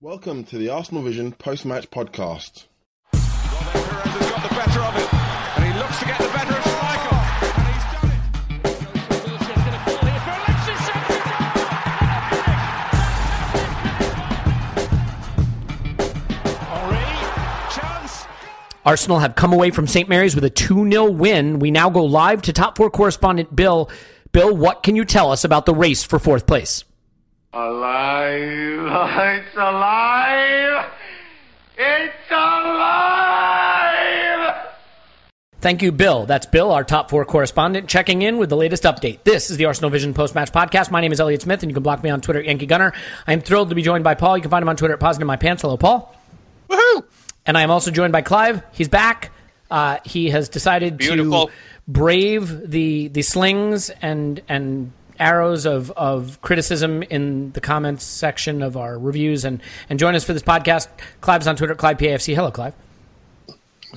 Welcome to the Arsenal Vision Post Match Podcast. Well, then Perez has got the better of it, and he looks to get the better of Michael, and he's done it. Arsenal have come away from St. Mary's with a 2-0 win. We now go live to top four correspondent Bill. Bill, what can you tell us about the race for fourth place? Alive! It's alive! It's alive! Thank you, Bill. That's Bill, our top four correspondent, checking in with the latest update. This is the Arsenal Vision Post-Match Podcast. My name is Elliot Smith, and you can block me on Twitter at Yankee Gunner. I am thrilled to be joined by Paul. You can find him on Twitter at Pausing in My Pants. Hello, Paul. Woohoo! And I am also joined by Clive. He's back. He has decided to brave the slings and arrows of criticism in the comments section of our reviews and join us for this podcast. Clive's on Twitter, ClivePAFC. Hello, Clive.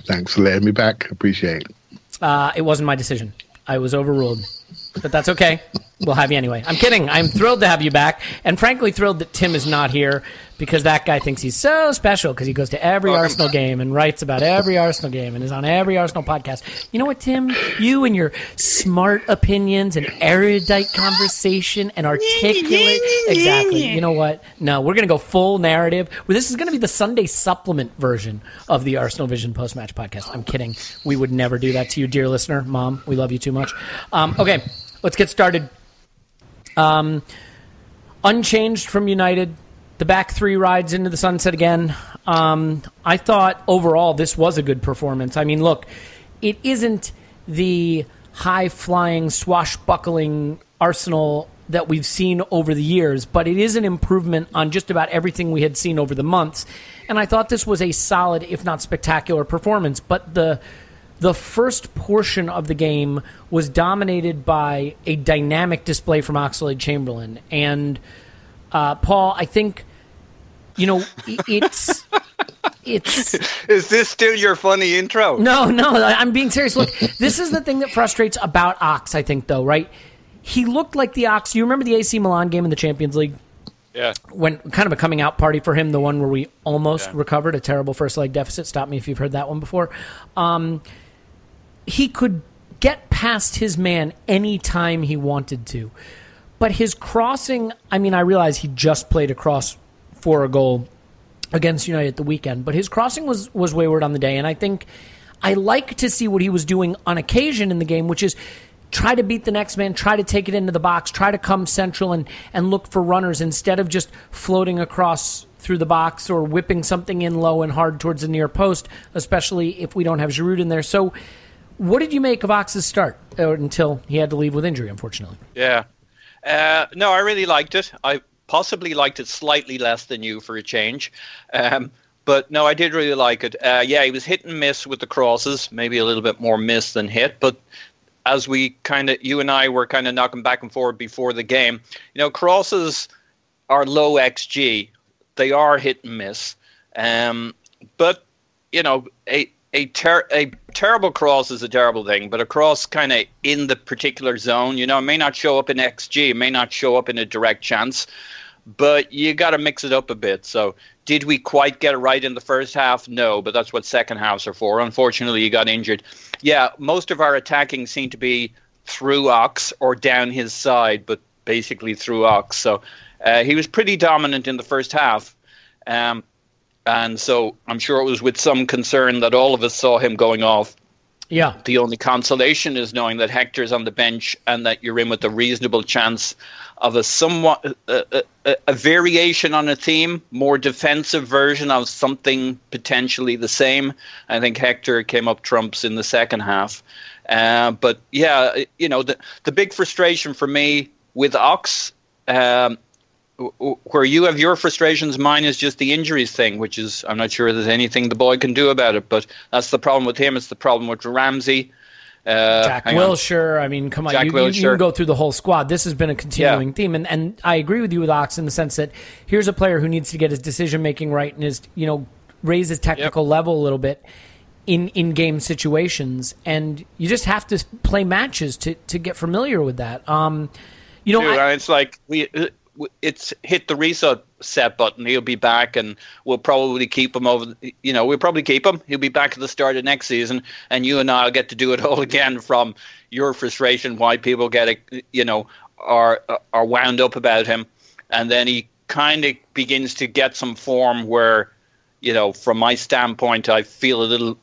Thanks for letting me back. Appreciate it. It wasn't my decision. I was overruled, but that's okay. We'll have you anyway. I'm kidding. I'm thrilled to have you back, and frankly thrilled that Tim is not here because that guy thinks he's so special because he goes to every Arsenal game and writes about every Arsenal game and is on every Arsenal podcast. You know what, Tim? You and your smart opinions and erudite conversation and articulate. Exactly. You know what? No, we're going to go full narrative. Well, this is going to be the Sunday supplement version of the Arsenal Vision Post-Match Podcast. I'm kidding. We would never do that to you, dear listener. Mom, we love you too much. Okay, let's get started. Unchanged from United, the back three rides into the sunset again. I thought overall this was a good performance. I mean, look, it isn't the high-flying, swashbuckling Arsenal that we've seen over the years, but it is an improvement on just about everything we had seen over the months. And I thought this was a solid, if not spectacular, performance. But the first portion of the game was dominated by a dynamic display from Oxlade-Chamberlain. And, Paul, I think, you know, it's... Is this still your funny intro? No, I'm being serious. Look, this is the thing that frustrates about Ox, I think, though, right? He looked like the Ox. You remember the AC Milan game in the Champions League? Yeah. When kind of a coming out party for him, the one where we almost recovered a terrible first leg deficit. Stop me if you've heard that one before. He could get past his man any time he wanted to. But his crossing, I mean, I realize he just played a cross for a goal against United the weekend, but his crossing was wayward on the day. And I think I like to see what he was doing on occasion in the game, which is try to beat the next man, try to take it into the box, try to come central and look for runners instead of just floating across through the box or whipping something in low and hard towards the near post, especially if we don't have Giroud in there. So What did you make of Ox's start until he had to leave with injury, unfortunately? Yeah. No, I really liked it. I possibly liked it slightly less than you for a change. But no, I did really like it. Yeah, he was hit and miss with the crosses, maybe a little bit more miss than hit. But as we kind of, you and I were kind of knocking back and forth before the game, you know, crosses are low XG. They are hit and miss. But, you know, a terrible cross is a terrible thing, but a cross kind of in the particular zone, you know, it may not show up in XG, it may not show up in a direct chance, but you got to mix it up a bit. So did we quite get it right in the first half? No, but that's what second halves are for. Unfortunately, you got injured. Yeah, most of our attacking seemed to be through Ox or down his side, but basically through Ox. So he was pretty dominant in the first half. And so I'm sure it was with some concern that all of us saw him going off. Yeah. The only consolation is knowing that Hector's on the bench and that you're in with a reasonable chance of a somewhat a variation on a theme, more defensive version of something potentially the same. I think Hector came up trumps in the second half. But yeah, you know, the big frustration for me with Ox, where you have your frustrations, mine is just the injuries thing, which is, I'm not sure there's anything the boy can do about it, but that's the problem with him. It's the problem with Ramsey. Jack Wilshere. I mean, come on, you can go through the whole squad. This has been a continuing theme. And I agree with you with Ox in the sense that here's a player who needs to get his decision-making right and his, you know, raise his technical level a little bit in game situations. And you just have to play matches to get familiar with that. You know, it's like it's hit the reset button. He'll be back, and we'll probably keep him over. You know, we'll probably keep him. He'll be back at the start of next season, and you and I will get to do it all again from your frustration. Why people get, you know, are wound up about him, and then he kind of begins to get some form where, you know, from my standpoint, I feel a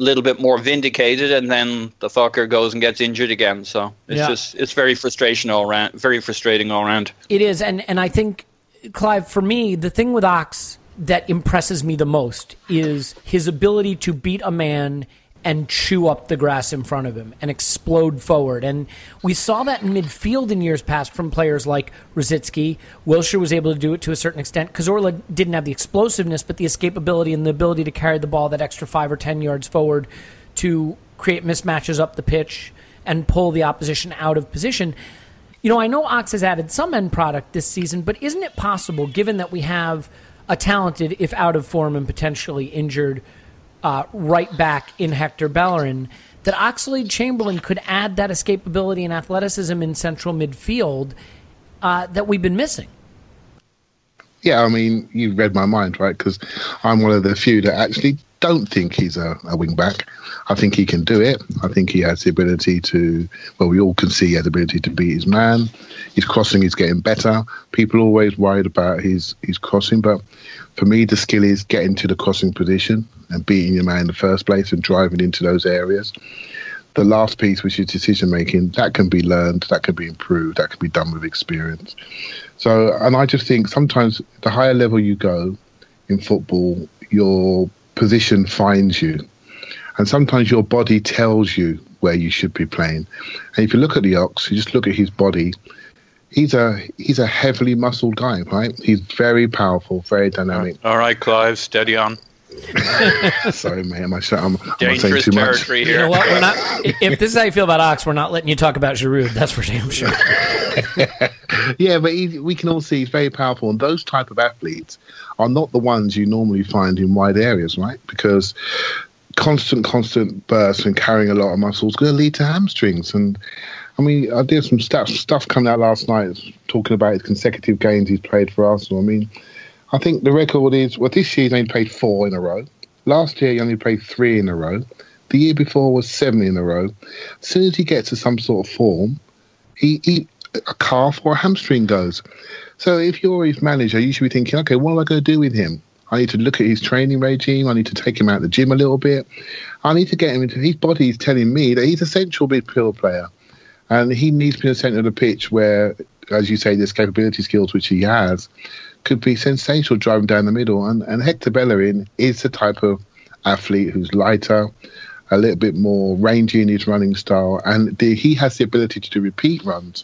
little bit more vindicated, and then the fucker goes and gets injured again. So it's just, it's very frustrating all around. Very frustrating all around. It is. And I think, Clive, for me, the thing with Ox that impresses me the most is his ability to beat a man and chew up the grass in front of him and explode forward. And we saw that in midfield in years past from players like Rosicki. Wilshere was able to do it to a certain extent. Cazorla didn't have the explosiveness, but the escapability and the ability to carry the ball that extra 5 or 10 yards forward to create mismatches up the pitch and pull the opposition out of position. You know, I know Ox has added some end product this season, but isn't it possible, given that we have a talented, if out of form and potentially injured right back in Hector Bellerin, that Oxlade-Chamberlain could add that escapability and athleticism in central midfield that we've been missing? Yeah, I mean, you read my mind, right? Because I'm one of the few that actually don't think he's a wing-back. I think he can do it. I think he has the ability to, well, we all can see he has the ability to beat his man. His crossing is getting better. People are always worried about his crossing, but for me, the skill is getting to the crossing position and beating your man in the first place and driving into those areas. The last piece, which is decision-making, that can be learned, that can be improved, that can be done with experience. So, and I just think sometimes the higher level you go in football, your position finds you. And sometimes your body tells you where you should be playing. And if you look at the Ox, you just look at his body, he's a heavily muscled guy, right? He's very powerful, very dynamic. All right, Clive, steady on. Sorry, mate, am I saying too much? Here. You know what? We're not, if this is how you feel about Ox, we're not letting you talk about Giroud. That's for damn sure. Yeah, but we can all see he's very powerful, and those type of athletes are not the ones you normally find in wide areas, right? Because constant bursts and carrying a lot of muscle is going to lead to hamstrings. And I mean, I did some stuff coming out last night talking about his consecutive games he's played for Arsenal. I mean, I think the record is, well, this year he's only played 4 in a row. Last year he only played 3 in a row. The year before was 7 in a row. As soon as he gets to some sort of form, he a calf or a hamstring goes. So if you're his manager, you should be thinking, okay, what am I going to do with him? I need to look at his training regime. I need to take him out of the gym a little bit. I need to get him into his body. Is telling me that he's a central midfield player. And he needs to be in the centre of the pitch where, as you say, the escapability skills which he has could be sensational driving down the middle. And Hector Bellerin is the type of athlete who's lighter, a little bit more rangy in his running style, and he has the ability to do repeat runs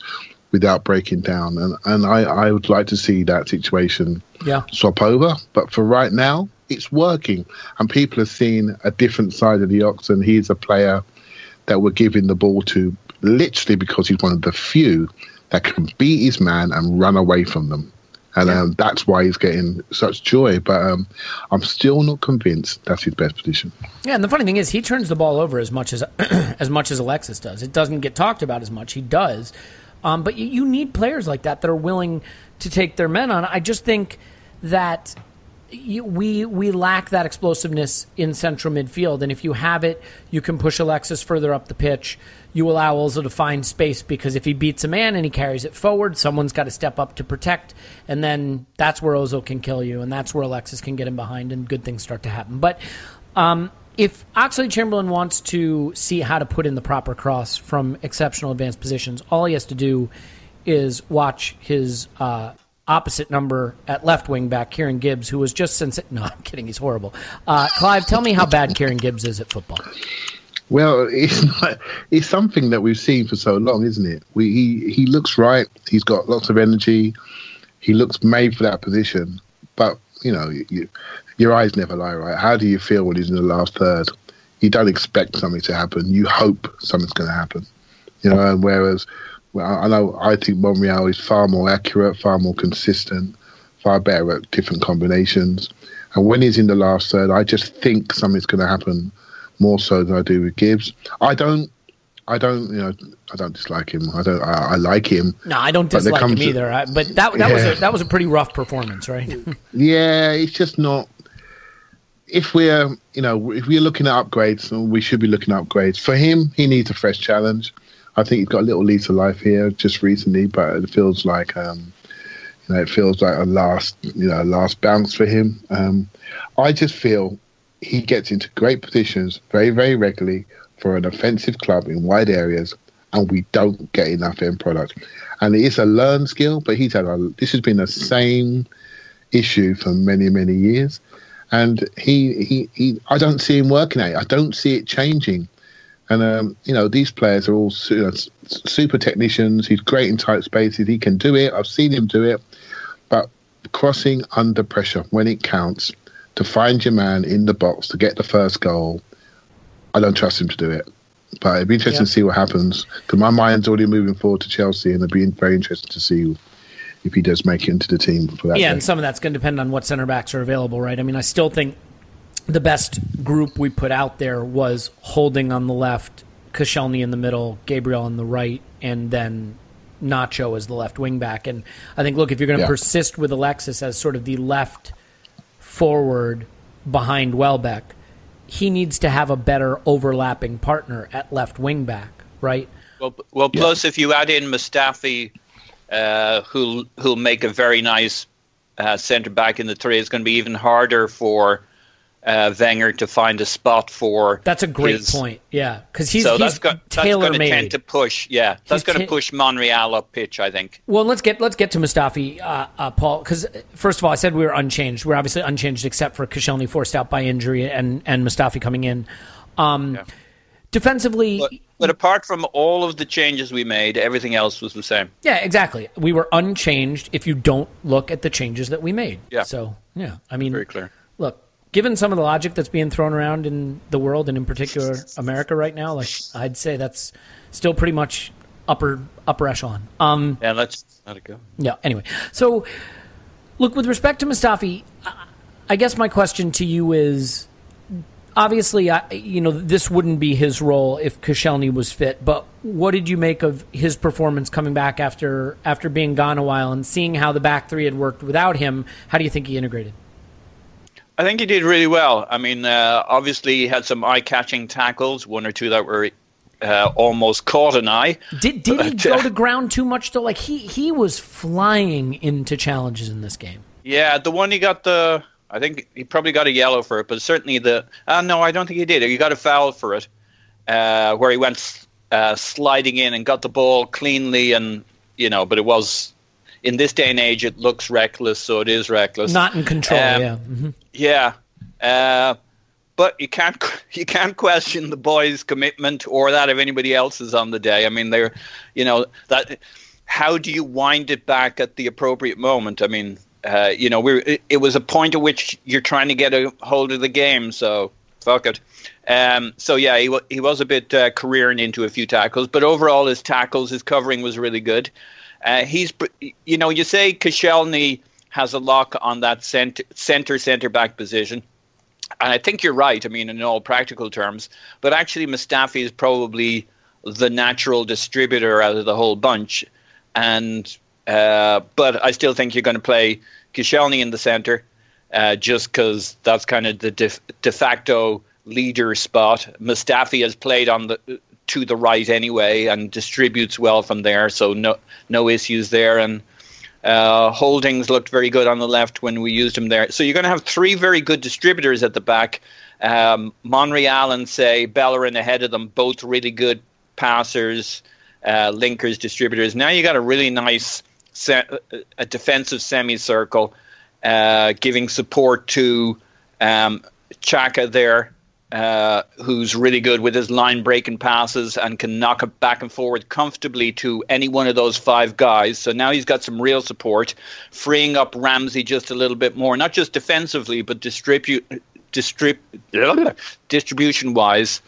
without breaking down. And I would like to see that situation swap over. But for right now, it's working, and people are seeing a different side of the Ox, and he's a player that we're giving the ball to literally because he's one of the few that can beat his man and run away from them. And that's why he's getting such joy. But I'm still not convinced that's his best position. Yeah, and the funny thing is he turns the ball over as much as as much as Alexis does. It doesn't get talked about as much. He does. But you need players like that that are willing to take their men on. I just think that we lack that explosiveness in central midfield. And if you have it, you can push Alexis further up the pitch. You allow Ozil to find space, because if he beats a man and he carries it forward, someone's got to step up to protect, and then that's where Ozil can kill you, and that's where Alexis can get him behind, and good things start to happen. But if Oxlade-Chamberlain wants to see how to put in the proper cross from exceptional advanced positions, all he has to do is watch his opposite number at left wing back, Kieran Gibbs, who was just no, I'm kidding, he's horrible. Clive, tell me how bad Kieran Gibbs is at football. Well, it's something that we've seen for so long, isn't it? He looks right. He's got lots of energy. He looks made for that position. But, you know, your eyes never lie, right? How do you feel when he's in the last third? You don't expect something to happen. You hope something's going to happen. You know, and whereas I think Monreal is far more accurate, far more consistent, far better at different combinations. And when he's in the last third, I just think something's going to happen, more so than I do with Gibbs. I don't dislike him. I like him. No, I don't dislike him either. But that was a pretty rough performance, right? Yeah, it's just not. If we're looking at upgrades, we should be looking at upgrades. For him, he needs a fresh challenge. I think he's got a little lease of life here just recently, but it feels like a last bounce for him. I just feel he gets into great positions very, very regularly for an offensive club in wide areas, and we don't get enough end product. And it's a learned skill, but this has been the same issue for many, many years. And he I don't see him working at it. I don't see it changing. And these players are all super technicians. He's great in tight spaces. He can do it. I've seen him do it. But crossing under pressure when it counts, to find your man in the box, to get the first goal, I don't trust him to do it. But it'd be interesting to see what happens, because my mind's already moving forward to Chelsea, and it'd be very interesting to see if he does make it into the team for that. Yeah, and some of that's going to depend on what centre-backs are available, right? I mean, I still think the best group we put out there was Holding on the left, Koscielny in the middle, Gabriel on the right, and then Nacho as the left wing back. And I think, look, if you're going to persist with Alexis as sort of the left forward behind Welbeck, he needs to have a better overlapping partner at left wing back, right? Well, plus if you add in Mustafi, who'll make a very nice centre back in the three, it's going to be even harder for Wenger to find a spot for. That's a great point. Yeah, because he's tailor-made. Tend to push. Yeah, that's going to push Monreal up pitch, I think. Well, let's get to Mustafi, Paul. Because first of all, I said we were unchanged. We're obviously unchanged except for Koscielny forced out by injury and Mustafi coming in. Defensively, but apart from all of the changes we made, everything else was the same. Yeah, exactly. We were unchanged if you don't look at the changes that we made. Yeah. So I mean, very clear. Look, given some of the logic that's being thrown around in the world, and in particular America right now, like I'd say that's still pretty much upper echelon. Yeah, let's let it go. Yeah, anyway. So, look, with respect to Mustafi, I guess my question to you is, obviously, this wouldn't be his role if Koscielny was fit, but what did you make of his performance coming back after being gone a while and seeing how the back three had worked without him? How do you think he integrated? I think he did really well. I mean, obviously he had some eye-catching tackles, one or two that were almost caught an eye. Did he go to ground too much, though? Like, he was flying into challenges in this game. Yeah, the one he got I think he probably got a yellow for it, but certainly no, I don't think he did. He got a foul for it, where he went sliding in and got the ball cleanly, and, but it was, in this day and age, it looks reckless, so it is reckless. Not in control, yeah. Mm-hmm. Yeah. But you can't question the boys' commitment or that of anybody else's on the day. I mean, they're, you know, that. How do you wind it back at the appropriate moment? I mean, you know, it was a point at which you're trying to get a hold of the game, so fuck it. So yeah, he was a bit careering into a few tackles, but overall his tackles, his covering was really good. He's, you know, you say Koscielny has a lock on that center back position. And I think you're right, I mean, in all practical terms. But actually, Mustafi is probably the natural distributor out of the whole bunch. And but I still think you're going to play Koscielny in the centre, just because that's kind of the de facto leader spot. Mustafi has played to the right anyway and distributes well from there, so no issues there. And Holdings looked very good on the left when we used him there. So you're going to have three very good distributors at the back. Monreal and, say, Bellerin ahead of them, both really good passers, linkers, distributors. Now you got a really nice a defensive semicircle giving support to Xhaka there, who's really good with his line-breaking passes and can knock it back and forward comfortably to any one of those five guys. So now he's got some real support, freeing up Ramsey just a little bit more, not just defensively, but distribution-wise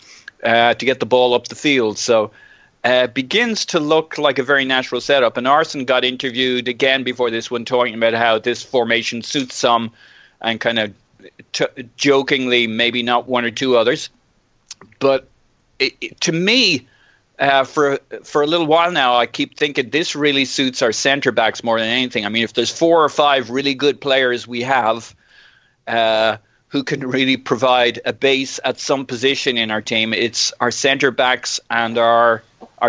to get the ball up the field. So begins to look like a very natural setup. And Arsene got interviewed again before this one, talking about how this formation suits some and kind of jokingly, maybe not one or two others, but to me, for a little while now, I keep thinking this really suits our centre backs more than anything. I mean, if there's four or five really good players we have who can really provide a base at some position in our team, it's our centre backs and our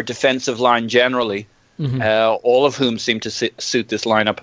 defensive line generally, all of whom seem to suit this lineup.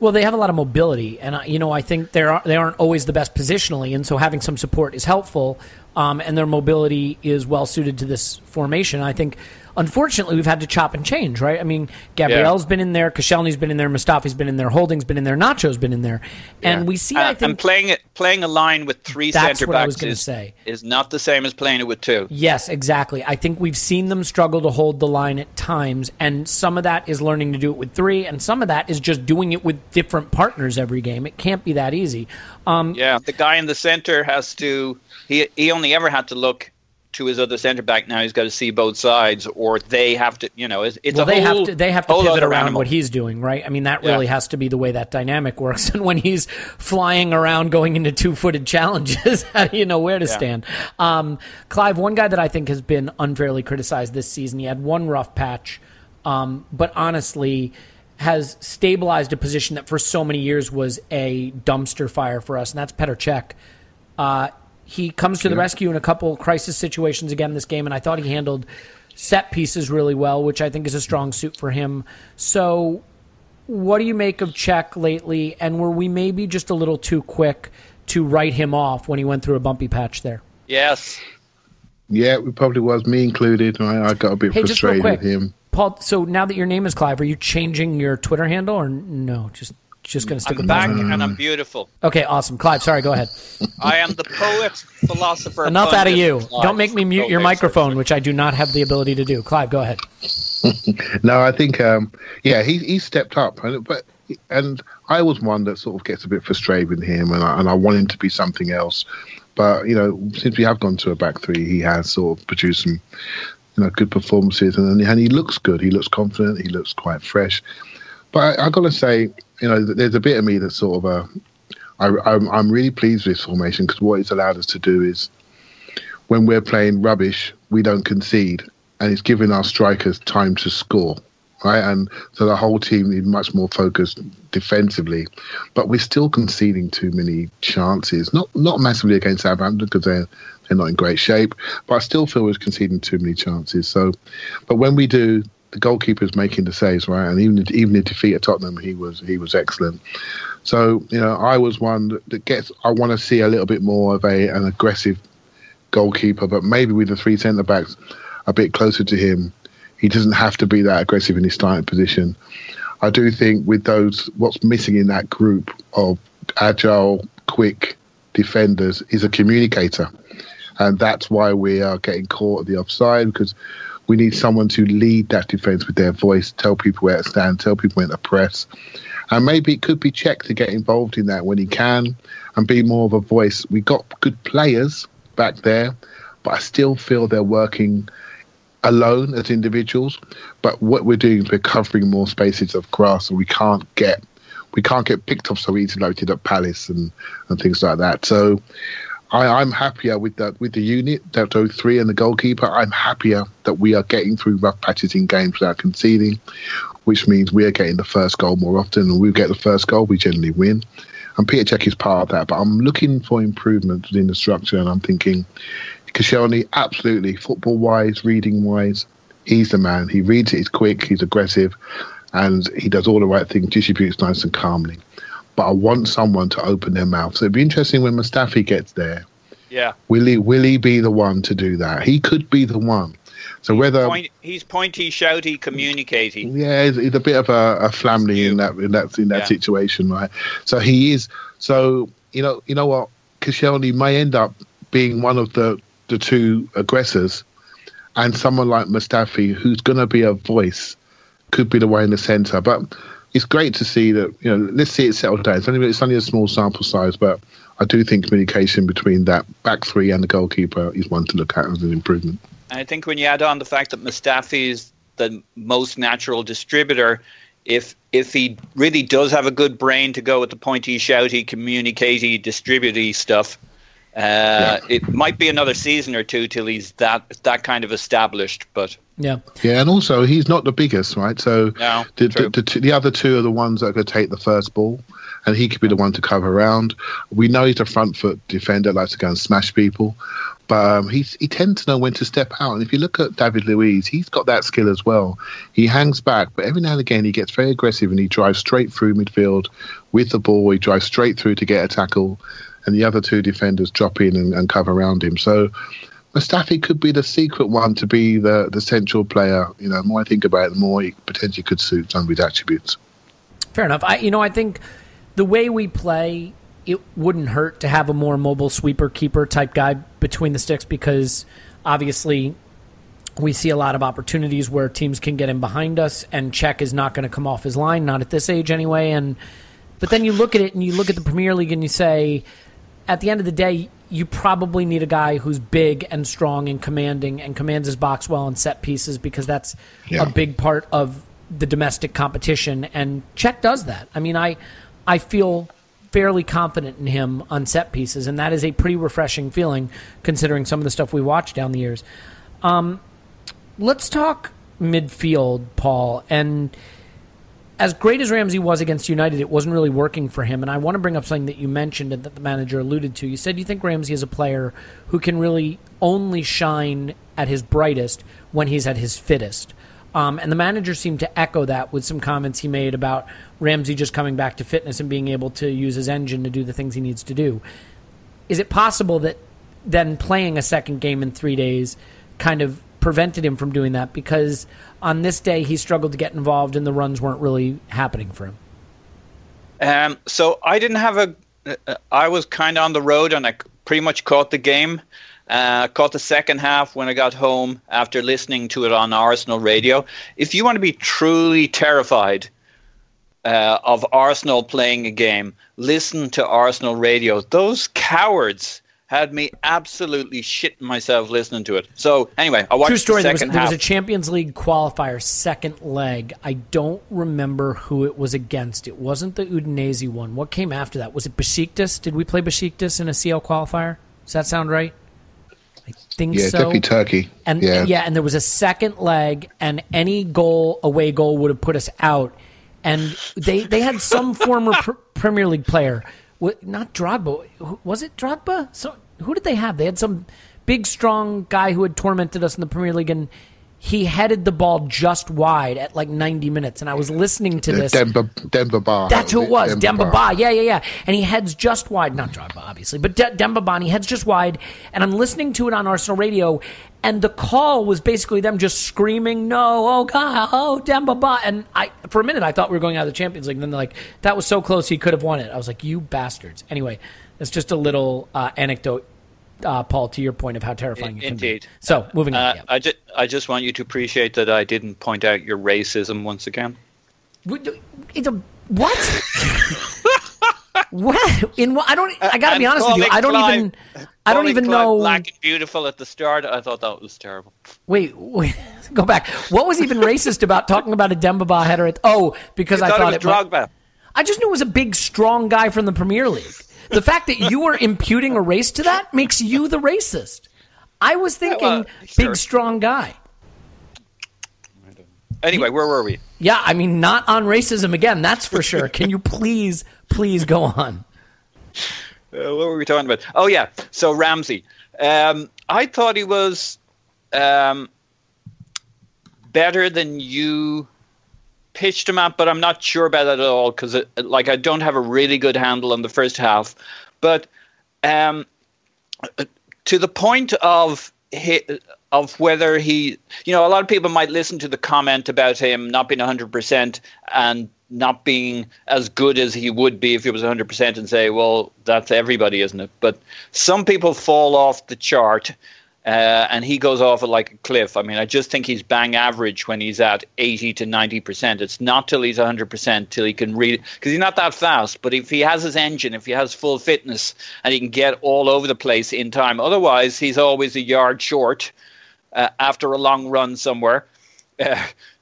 Well, they have a lot of mobility, and you know, I think they aren't always the best positionally, and so having some support is helpful. And their mobility is well suited to this formation. I think, unfortunately, we've had to chop and change, right? I mean, Gabriel's been in there, Koscielny's been in there, Mustafi's been in there, Holding's been in there, Nacho's been in there, and we see. I think, and playing a line with three centre backs is not the same as playing it with two. Yes, exactly. I think we've seen them struggle to hold the line at times, and some of that is learning to do it with three, and some of that is just doing it with different partners every game. It can't be that easy. The guy in the centre has to. He only ever had to look to his other centre back. Now he's got to see both sides, or they have to. You know, they have to pivot around what he's doing, right? I mean, that really has to be the way that dynamic works. And when he's flying around, going into 2-footed challenges, how do you know where to stand? Clive, one guy that I think has been unfairly criticised this season. He had one rough patch, but honestly, has stabilised a position that for so many years was a dumpster fire for us, and that's Petr Cech. He comes to the rescue in a couple crisis situations again this game, and I thought he handled set pieces really well, which I think is a strong suit for him. So what do you make of Cech lately, and were we maybe just a little too quick to write him off when he went through a bumpy patch there? Yes. Yeah, it probably was, me included. I got a bit frustrated with him. Paul, so now that your name is Clive, are you changing your Twitter handle or no? Just going to stick with back that. And I'm beautiful. Okay, awesome. Clive, sorry, go ahead. I am the poet, philosopher. Enough out of you. Clive. Don't make me mute your microphone, which I do not have the ability to do. Clive, go ahead. No, I think, he stepped up. And I was one that sort of gets a bit frustrated with him, and I want him to be something else. But, you know, since we have gone to a back three, he has sort of produced some, you know, good performances. And he looks good. He looks confident. He looks quite fresh. But I've got to say, you know, there's a bit of me that's sort of I'm really pleased with this formation, because what it's allowed us to do is, when we're playing rubbish, we don't concede, and it's giving our strikers time to score, right? And so the whole team is much more focused defensively, but we're still conceding too many chances. Not massively against Southampton, because they're not in great shape, but I still feel we're conceding too many chances. So, but when we do, the goalkeeper's making the saves, right? And even in defeat at Tottenham, he was excellent. So, you know, I was one that gets. I want to see a little bit more of an aggressive goalkeeper, but maybe with the three centre backs a bit closer to him, he doesn't have to be that aggressive in his starting position. I do think with those, what's missing in that group of agile, quick defenders is a communicator. And that's why we are getting caught at the offside, because we need someone to lead that defence with their voice, tell people where to stand, tell people when to press. And maybe it could be Cech to get involved in that when he can and be more of a voice. We got good players back there, but I still feel they're working alone as individuals. But what we're doing is we're covering more spaces of grass, and we can't get picked off so easily like we did at Palace and things like that. So I'm happier with the unit, that 0-3 and the goalkeeper. I'm happier that we are getting through rough patches in games without conceding, which means we are getting the first goal more often, and we get the first goal, we generally win. And Petr Cech is part of that, but I'm looking for improvements within the structure, and I'm thinking Koscielny, absolutely, football-wise, reading-wise, he's the man. He reads it, he's quick, he's aggressive, and he does all the right things, distributes nice and calmly. But I want someone to open their mouth. So it'd be interesting when Mustafi gets there. Yeah. Will he be the one to do that? He could be the one. So he's pointy, shouty, communicating. Yeah, he's a bit of a flamley in that situation, right? So he is. So you know what, Koscielny may end up being one of the two aggressors, and someone like Mustafi, who's going to be a voice, could be the way in the centre. But it's great to see that, let's see it settle down. It's only a small sample size, but I do think communication between that back three and the goalkeeper is one to look at as an improvement. I think when you add on the fact that Mustafi is the most natural distributor, if he really does have a good brain to go with the pointy, shouty, communicatey, distributy stuff, it might be another season or two till he's that kind of established, but yeah, and also he's not the biggest, right? So no, the other two are the ones that are going to take the first ball, and he could be the one to cover around. We know he's a front foot defender, likes to go and smash people, but he tends to know when to step out. And if you look at David Luiz, he's got that skill as well. He hangs back, but every now and again he gets very aggressive and he drives straight through midfield with the ball. He drives straight through to get a tackle, and the other two defenders drop in and cover around him. So Mustafi could be the secret one to be the central player. The more I think about it, the more he potentially could suit some of his attributes. Fair enough. I think the way we play, it wouldn't hurt to have a more mobile sweeper-keeper type guy between the sticks, because obviously we see a lot of opportunities where teams can get in behind us, and Cech is not going to come off his line, not at this age anyway. But then you look at it and you look at the Premier League and you say, at the end of the day, you probably need a guy who's big and strong and commanding and commands his box well and set pieces, because that's a big part of the domestic competition. And Cech does that. I mean, I feel fairly confident in him on set pieces, and that is a pretty refreshing feeling considering some of the stuff we watched down the years. Let's talk midfield, Paul. And as great as Ramsey was against United, it wasn't really working for him. And I want to bring up something that you mentioned and that the manager alluded to. You said you think Ramsey is a player who can really only shine at his brightest when he's at his fittest. And the manager seemed to echo that with some comments he made about Ramsey just coming back to fitness and being able to use his engine to do the things he needs to do. Is it possible that then playing a second game in 3 days kind of prevented him from doing that, because on this day he struggled to get involved and the runs weren't really happening for him? So I didn't have I was kind of on the road and I pretty much caught the game. Caught the second half when I got home after listening to it on Arsenal radio. If you want to be truly terrified of Arsenal playing a game, listen to Arsenal radio. Those cowards had me absolutely shitting myself listening to it. So anyway, I watched the second half. True story, there was a Champions League qualifier second leg. I don't remember who it was against. It wasn't the Udinese one. What came after that? Was it Besiktas? Did we play Besiktas in a CL qualifier? Does that sound right? I think so. Yeah, definitely Turkey. And, and there was a second leg, and any away goal would have put us out. And they had some former Premier League player. Not Drogba. Was it Drogba? So who did they have? They had some big, strong guy who had tormented us in the Premier League, and he headed the ball just wide at like 90 minutes. And I was listening to this. Demba Ba. That's who it was. Demba Ba. Yeah. And he heads just wide. Not Drogba, obviously, but Demba Ba. And he heads just wide. And I'm listening to it on Arsenal radio, and the call was basically them just screaming, "No, oh God, oh Demba Ba!" And for a minute, I thought we were going out of the Champions League. And then they're like, "That was so close, he could have won it." I was like, "You bastards!" Anyway, It's just a little anecdote, Paul, to your point of how terrifying it can Indeed. Be. So, moving on. Yeah. I just want you to appreciate that I didn't point out your racism once again. What? What? In what? I gotta be honest with you. I don't even know. Black and beautiful at the start. I thought that was terrible. Wait. Go back. What was even racist about talking about a Demba Ba header? Because I thought it was Drogba. I just knew it was a big, strong guy from the Premier League. The fact that you are imputing a race to that makes you the racist. I was thinking big, strong guy. Anyway, where were we? Yeah, I mean, not on racism again, that's for sure. Can you please go on? What were we talking about? Oh, yeah. So Ramsey. I thought he was better than you pitched him at, but I'm not sure about that at all because I don't have a really good handle on the first half. But to the point of whether he, a lot of people might listen to the comment about him not being 100% and not being as good as he would be if he was 100% and say, well, that's everybody, isn't it? But some people fall off the chart and he goes off it like a cliff. I mean, I just think he's bang average when he's at 80 to 90%. It's not till he's 100% till he can really, because he's not that fast, but if he has his engine, if he has full fitness and he can get all over the place in time, otherwise he's always a yard short. After a long run somewhere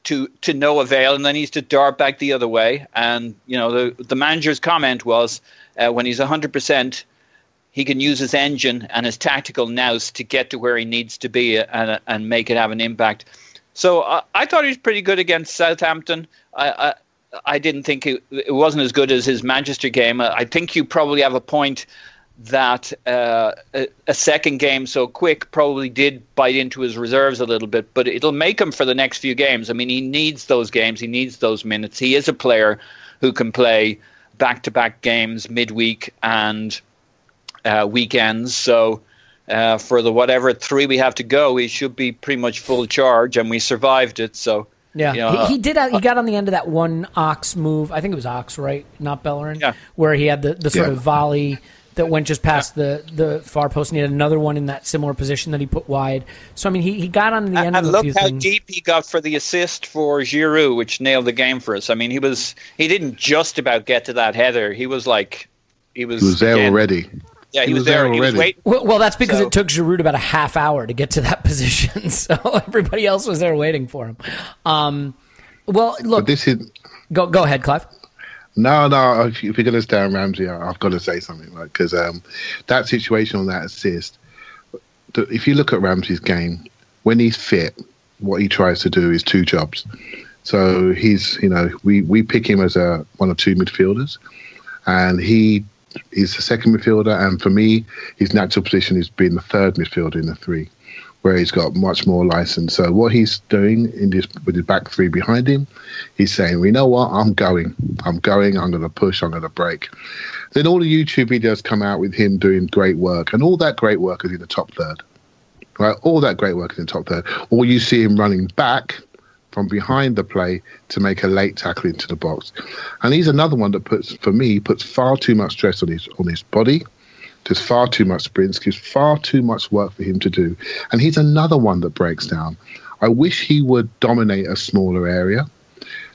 to no avail, and then he's to dart back the other way. And, the manager's comment was when he's 100%, he can use his engine and his tactical nous to get to where he needs to be and make it have an impact. So I thought he was pretty good against Southampton. I didn't think it wasn't as good as his Manchester game. I think you probably have a point that a second game so quick probably did bite into his reserves a little bit, but it'll make him for the next few games. I mean, he needs those games. He needs those minutes. He is a player who can play back-to-back games midweek and weekends. So for the whatever 3 we have to go, he should be pretty much full charge, and we survived it. So yeah, he got on the end of that one Ox move. I think it was Ox, right? Not Bellerin? Yeah. Where he had the sort of volley that went just past the far post, and he had another one in that similar position that he put wide. So, I mean, he got on the end of a few things. And look how deep he got for the assist for Giroud, which nailed the game for us. I mean, he didn't just about get to that header. He was there already. Yeah, he was there already. He was waiting. Well, that's because it took Giroud about a half hour to get to that position, so everybody else was there waiting for him. Well, look. Go ahead, Clive. No. If you're going to stay on Ramsey, I've got to say something, right? Because that situation on that assist, if you look at Ramsey's game, when he's fit, what he tries to do is two jobs. So he's, we pick him as one of two midfielders, and he is the second midfielder. And for me, his natural position is being the third midfielder in the three, where he's got much more license. So what he's doing with his back three behind him, he's saying, well, you know what, I'm going, I'm going to push, I'm going to break. Then all the YouTube videos come out with him doing great work, and all that great work is in the top third. Right? All that great work is in the top third. Or you see him running back from behind the play to make a late tackle into the box. And he's another one that puts far too much stress on his body. There's far too much sprints, gives far too much work for him to do. And he's another one that breaks down. I wish he would dominate a smaller area,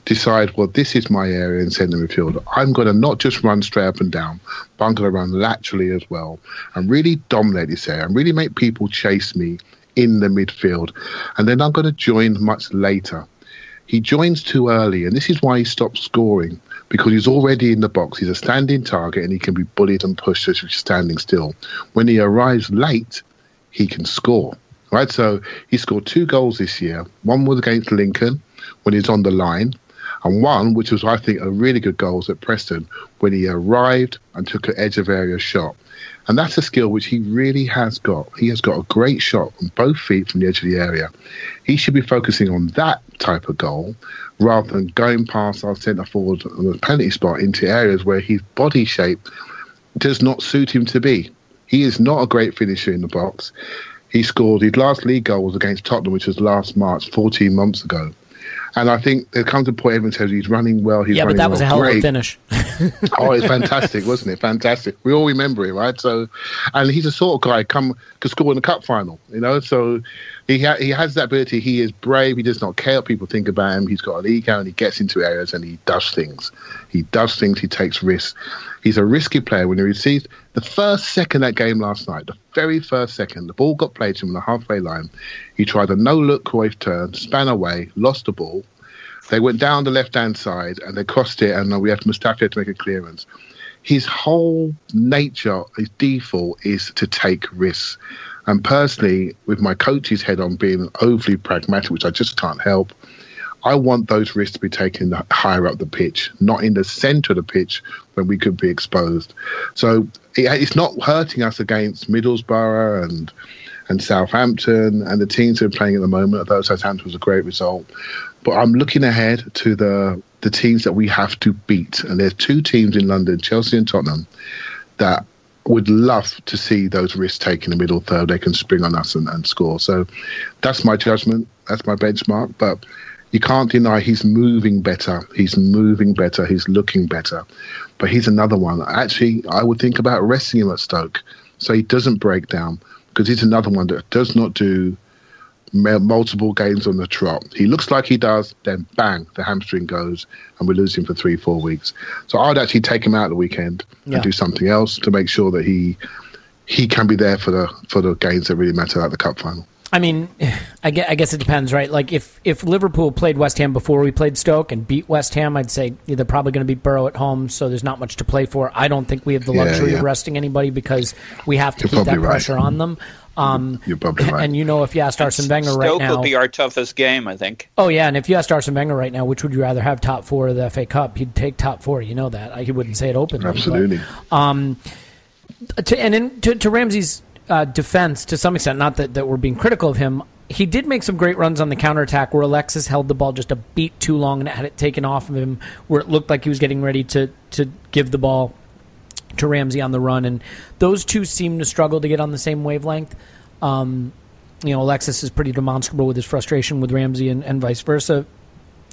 decide, well, this is my area in centre midfield. I'm going to not just run straight up and down, but I'm going to run laterally as well and really dominate this area and really make people chase me in the midfield. And then I'm going to join much later. He joins too early, and this is why he stopped scoring, because he's already in the box. He's a standing target, and he can be bullied and pushed as he's standing still. When he arrives late, he can score. Right? So he scored 2 goals this year. One was against Lincoln when he's on the line, and one, which was, I think, a really good goal at Preston, when he arrived and took an edge of area shot. And that's a skill which he really has got. He has got a great shot on both feet from the edge of the area. He should be focusing on that type of goal rather than going past our centre forward on the penalty spot into areas where his body shape does not suit him to be. He is not a great finisher in the box. He scored his last league goal was against Tottenham, which was last March, 14 months ago. And I think there comes a point everyone says he's running well. He's running well. Yeah, but that was a hell of a finish. Oh, it's fantastic, wasn't it? Fantastic. We all remember it, right? So, and he's the sort of guy who could score in the cup final, you know. So he has that ability. He is brave. He does not care what people think about him. He's got an ego, and he gets into areas and he does things. He does things. He takes risks. He's a risky player. When he receives the first second that game last night, the very first second, the ball got played to him on the halfway line. He tried a no-look Cruyff turn, span away, lost the ball. They went down the left-hand side and they crossed it, and we had Mustafi to make a clearance. His whole nature, his default, is to take risks. And personally, with my coach's head on being overly pragmatic, which I just can't help, I want those risks to be taken higher up the pitch, not in the centre of the pitch when we could be exposed. So it's not hurting us against Middlesbrough and Southampton, and the teams who are playing at the moment, although Southampton was a great result. But I'm looking ahead to the teams that we have to beat. And there's two teams in London, Chelsea and Tottenham, that would love to see those risks taken in the middle third. They can spring on us and score. So that's my judgment. That's my benchmark. But you can't deny he's moving better. He's moving better. He's looking better. But he's another one. Actually, I would think about resting him at Stoke so he doesn't break down, because he's another one that does not do multiple games on the trot. He looks like he does, then bang, the hamstring goes, and we lose him for 3-4 weeks. So I would actually take him out the weekend and do something else to make sure that he can be there for the games that really matter, like the cup final. I mean, I guess it depends, right? Like, if Liverpool played West Ham before we played Stoke and beat West Ham, I'd say they're probably going to beat Borough at home, so there's not much to play for. I don't think we have the luxury of resting anybody because we have to keep that pressure on them. You're probably right. And, you know, if you asked Arsene Wenger Stoke right now... Stoke will be our toughest game, I think. Oh, yeah, and if you asked Arsene Wenger right now, which would you rather have, top four of the FA Cup? He'd take top four, you know that. He wouldn't say it openly. Absolutely. But, to Ramsey's... defense to some extent, not that we're being critical of him, he did make some great runs on the counterattack where Alexis held the ball just a beat too long and had it taken off of him, where it looked like he was getting ready to give the ball to Ramsey on the run, and those two seem to struggle to get on the same wavelength. You know, Alexis is pretty demonstrable with his frustration with Ramsey and vice versa,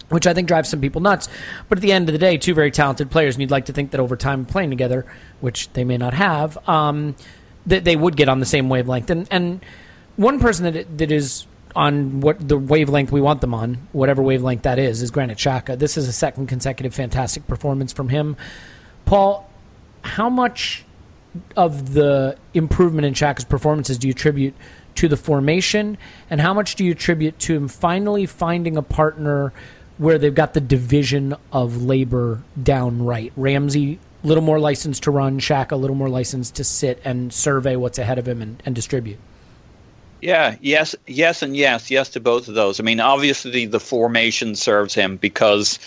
which I think drives some people nuts. But at the end of the day, two very talented players, and you'd like to think that over time playing together, which they may not have, that they would get on the same wavelength. And one person that is on what the wavelength we want them on, whatever wavelength that is Granit Xhaka. This is a second consecutive fantastic performance from him. Paul, how much of the improvement in Xhaka's performances do you attribute to the formation, and how much do you attribute to him finally finding a partner where they've got the division of labor down right? Ramsey, a little more license to run, Xhaka, a little more license to sit and survey what's ahead of him and distribute. Yeah, yes to both of those. I mean, obviously the formation serves him because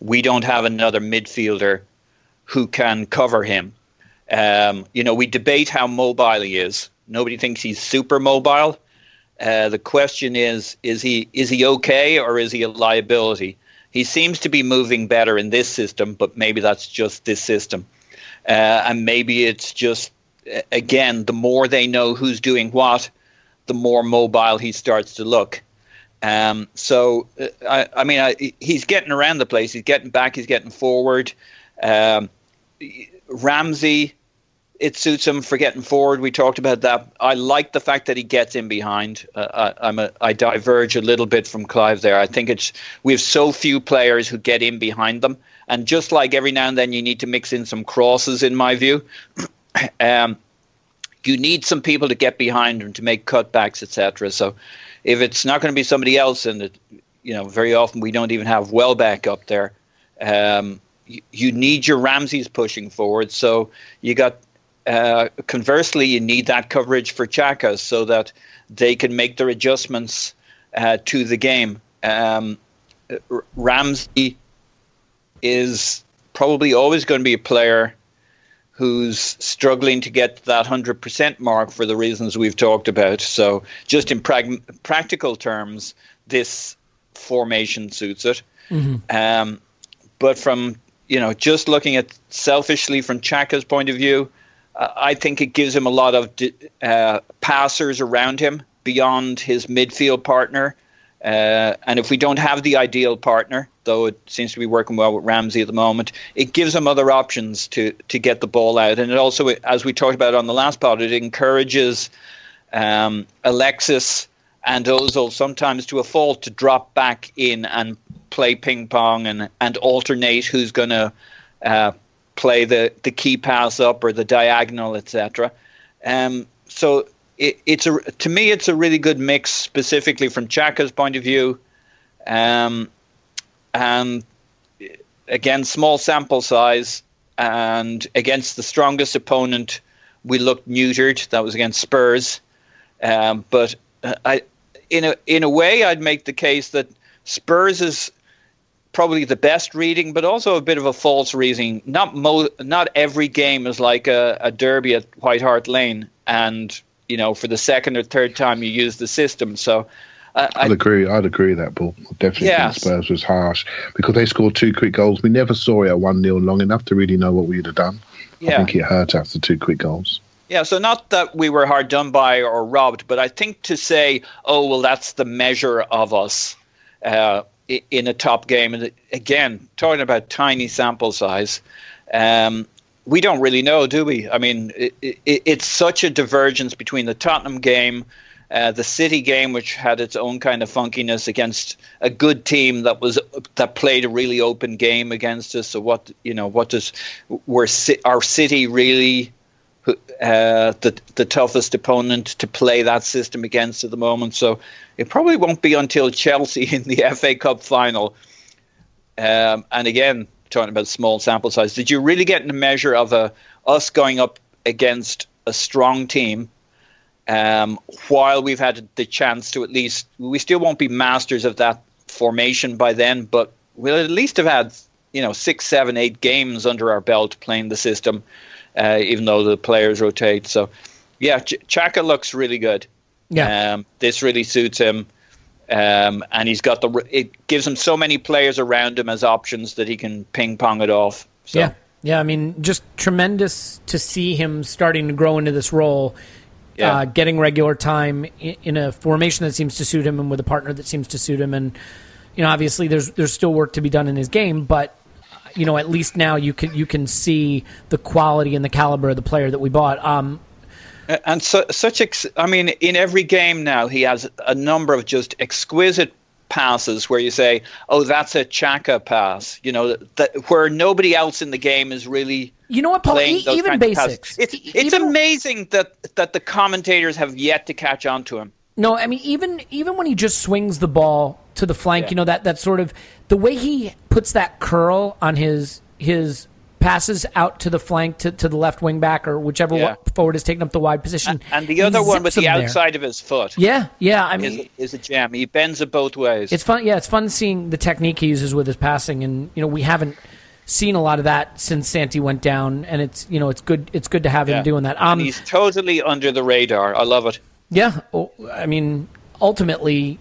we don't have another midfielder who can cover him. You know, we debate how mobile he is. Nobody thinks he's super mobile. The question is he okay, or is he a liability? He seems to be moving better in this system, but maybe that's just this system. And maybe it's just, again, the more they know who's doing what, the more mobile he starts to look. So he's getting around the place. He's getting back. He's getting forward. Ramsey, it suits him for getting forward. We talked about that. I like the fact that he gets in behind. I diverge a little bit from Clive there. I think we have so few players who get in behind them. And just like every now and then you need to mix in some crosses, in my view, you need some people to get behind them to make cutbacks, etc. So if it's not going to be somebody else, and you know, very often we don't even have Welbeck up there, you need your Ramsey's pushing forward. So you got... conversely, you need that coverage for Xhaka so that they can make their adjustments to the game. Ramsey is probably always going to be a player who's struggling to get to that 100% mark for the reasons we've talked about. So just in practical terms, this formation suits it. Mm-hmm. But from, you know, just looking at selfishly from Xhaka's point of view, I think it gives him a lot of passers around him beyond his midfield partner, And if we don't have the ideal partner, though it seems to be working well with Ramsey at the moment, it gives them other options to get the ball out. And it also, as we talked about on the last pod, it encourages Alexis and Ozil sometimes to a fault to drop back in and play ping pong and alternate who's going to play the key pass up or the diagonal, etc. So it's a really good mix, specifically from Xhaka's point of view. And again, small sample size, and against the strongest opponent, we looked neutered. That was against Spurs. But in a way, I'd make the case that Spurs is probably the best reading, but also a bit of a false reading. Not every game is like a derby at White Hart Lane, and you know, for the second or third time, you use the system. So, I'd agree with that, Paul. I definitely think Spurs was harsh because they scored two quick goals. We never saw it at 1-0 long enough to really know what we'd have done. Yeah. I think it hurt after two quick goals. Yeah, so not that we were hard done by or robbed, but I think to say, oh, well, that's the measure of us in a top game. And again, talking about tiny sample size, we don't really know, do we? I mean, it's such a divergence between the Tottenham game, the City game, which had its own kind of funkiness against a good team that played a really open game against us. So our City really the toughest opponent to play that system against at the moment? So it probably won't be until Chelsea in the FA Cup final. And again, talking about small sample size, did you really get in the measure of us going up against a strong team while we've had the chance to, at least, we still won't be masters of that formation by then, but we'll at least have had, you know, 6, 7, 8 games under our belt playing the system, even though the players rotate. So yeah, Xhaka looks really good. Yeah, this really suits him. And he's got it gives him so many players around him as options that he can ping pong it off. So. Yeah. I mean, just tremendous to see him starting to grow into this role, getting regular time in a formation that seems to suit him and with a partner that seems to suit him. And you know, obviously, there's still work to be done in his game, but you know, at least now you can see the quality and the caliber of the player that we bought. And in every game now, he has a number of just exquisite passes where you say, oh, that's a Xhaka pass, you know, where nobody else in the game is really, you know what, Paul, even basics. It's amazing that the commentators have yet to catch on to him. No, I mean, even when he just swings the ball to the flank, you know, that sort of, the way he puts that curl on his passes out to the flank to the left wing back or whichever forward is taking up the wide position. And the other one with the outside of his foot. Yeah. I mean, is a jam. He bends it both ways. It's fun. Yeah, it's fun seeing the technique he uses with his passing, and you know, we haven't seen a lot of that since Santi went down, and it's, you know, it's good to have him doing that. And he's totally under the radar. I love it. Yeah, I mean, ultimately,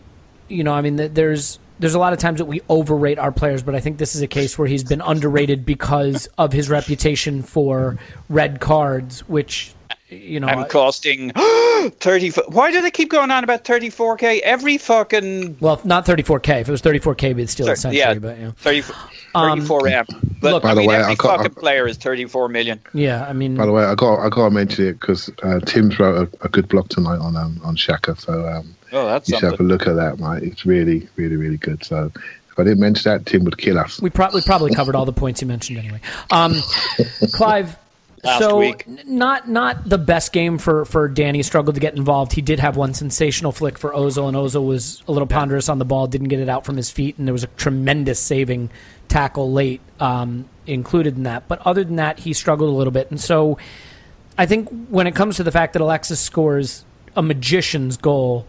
you know, I mean, there's a lot of times that we overrate our players, but I think this is a case where he's been underrated because of his reputation for red cards, which, you know, I'm costing 30. Why do they keep going on about 34K? Every fucking, well, not 34K. If it was 34K, it'd still essentially, but yeah, 34M. But look, by the way, every fucking player is 34 million. Yeah, I mean, by the way, I gotta mention it because Tim's wrote a good blog tonight on Xhaka, so. You should have a look at that, mate. It's really, really, really good. So if I didn't mention that, Tim would kill us. We probably covered all the points you mentioned anyway. Clive, last week. Not the best game for Danny. Struggled to get involved. He did have one sensational flick for Ozil, and Ozil was a little ponderous on the ball, didn't get it out from his feet, and there was a tremendous saving tackle late included in that. But other than that, he struggled a little bit. And so I think when it comes to the fact that Alexis scores a magician's goal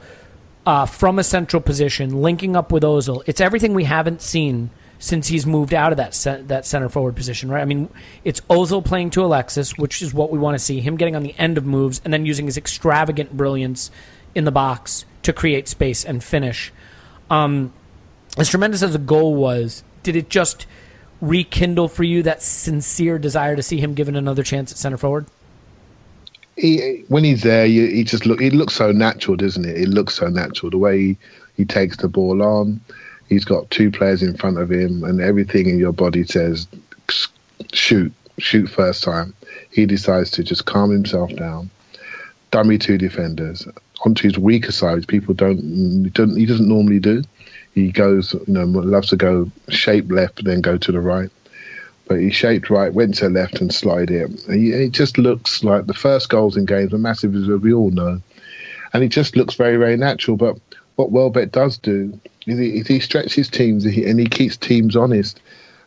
from a central position, linking up with Ozil. It's everything we haven't seen since he's moved out of that center forward position, right? I mean, it's Ozil playing to Alexis, which is what we want to see, him getting on the end of moves and then using his extravagant brilliance in the box to create space and finish. As tremendous as the goal was, did it just rekindle for you that sincere desire to see him given another chance at center forward? when he's there, he just looks so natural, doesn't it? It looks so natural the way he takes the ball on. He's got two players in front of him, and everything in your body says shoot first time. He decides to just calm himself down, dummy two defenders onto his weaker side, which people don't. He doesn't normally do. He goes, loves to go shape left and then go to the right. But he shaped right, went to left and slid in. It just looks like the first goals in games are massive, as we all know. And it just looks very, very natural. But what Welbeck does do is he stretches teams and he keeps teams honest.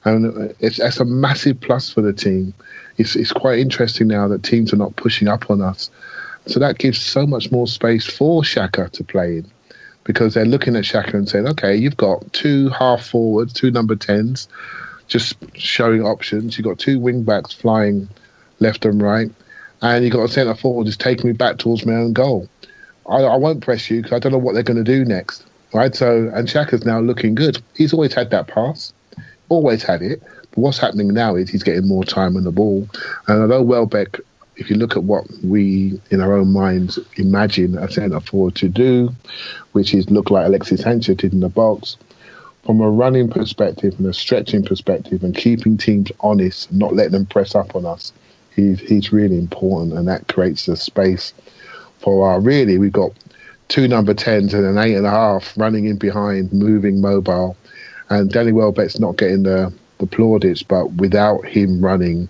And that's a massive plus for the team. It's quite interesting now that teams are not pushing up on us. So that gives so much more space for Xhaka to play in, because they're looking at Xhaka and saying, OK, you've got two half-forwards, two number 10s, just showing options. You've got two wing-backs flying left and right, and you've got a centre-forward who's taking me back towards my own goal. I won't press you because I don't know what they're going to do next. Right? And Xhaka's now looking good. He's always had that pass, always had it. But what's happening now is he's getting more time on the ball. And although Welbeck, if you look at what we, in our own minds, imagine a centre-forward to do, which is look like Alexis Sanchez did in the box, from a running perspective and a stretching perspective and keeping teams honest, not letting them press up on us, he's really important, and that creates the space for our, really, we've got two number 10s and an 8.5 running in behind, moving, mobile, and Danny Welbeck's not getting the plaudits, but without him running,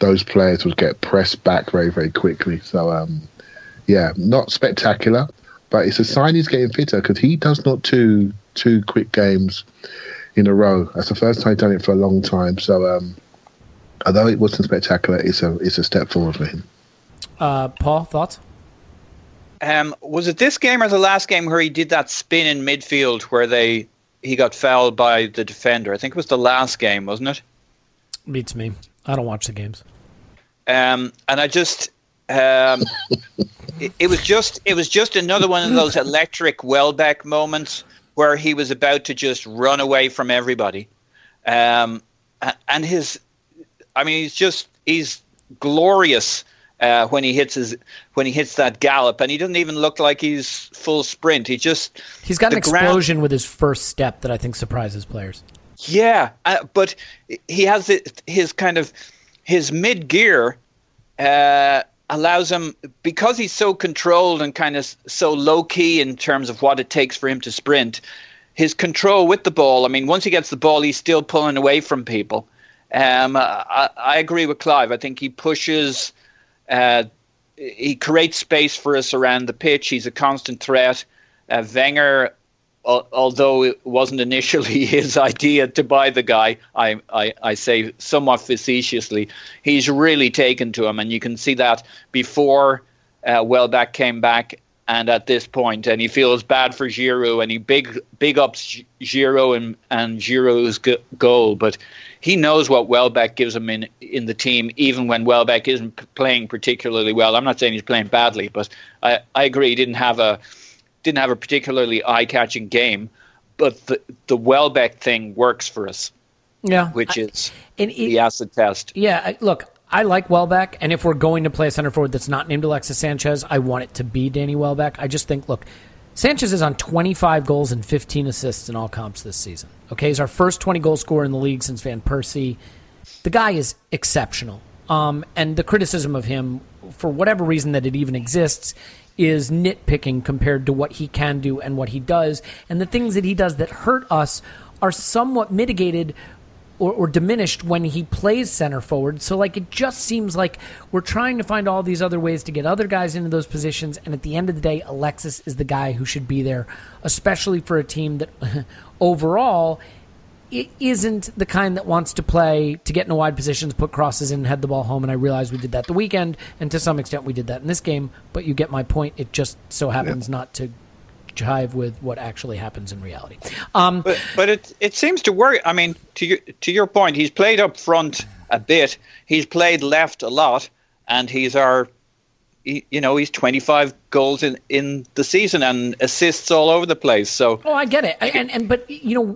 those players would get pressed back very, very quickly. So, not spectacular, but it's a sign he's getting fitter, because he does not two quick games in a row. That's the first time he's done it for a long time. So although it wasn't spectacular, it's a step forward for him. Paul, thoughts? Was it this game or the last game where he did that spin in midfield where he got fouled by the defender? I think it was the last game, wasn't it? Beats me. I don't watch the games. And I just... it was just another one of those electric Welbeck moments where he was about to just run away from everybody. And he's glorious when he hits that gallop, and he doesn't even look like he's full sprint. He's got an explosion with his first step that I think surprises players. Yeah. But he has his mid gear, allows him, because he's so controlled and kind of so low key in terms of what it takes for him to sprint, his control with the ball. I mean, once he gets the ball, he's still pulling away from people. I agree with Clive. I think he pushes, he creates space for us around the pitch. He's a constant threat. Wenger, although it wasn't initially his idea to buy the guy, I say somewhat facetiously, he's really taken to him. And you can see that before Welbeck came back and at this point. And he feels bad for Giroud, and he big ups Giroud and Giroud's goal. But he knows what Welbeck gives him in the team, even when Welbeck isn't playing particularly well. I'm not saying he's playing badly, but I agree he didn't have a particularly eye-catching game, but the Welbeck thing works for us. Yeah, which is the acid test. Yeah, look, I like Welbeck, and if we're going to play a center forward that's not named Alexis Sanchez, I want it to be Danny Welbeck. I just think, look, Sanchez is on 25 goals and 15 assists in all comps this season. Okay, he's our first 20-goal scorer in the league since Van Persie. The guy is exceptional, and the criticism of him, for whatever reason that it even exists, is nitpicking compared to what he can do and what he does. And the things that he does that hurt us are somewhat mitigated or diminished when he plays center forward. So, like, it just seems like we're trying to find all these other ways to get other guys into those positions. And at the end of the day, Alexis is the guy who should be there, especially for a team that overall it isn't the kind that wants to play to get in wide positions, put crosses in, and head the ball home. And I realize we did that the weekend, and to some extent we did that in this game, but you get my point. It just so happens not to jive with what actually happens in reality. But it seems to work. I mean, to your point, he's played up front a bit. He's played left a lot, and he's 25 goals in the season and assists all over the place. So I get it, but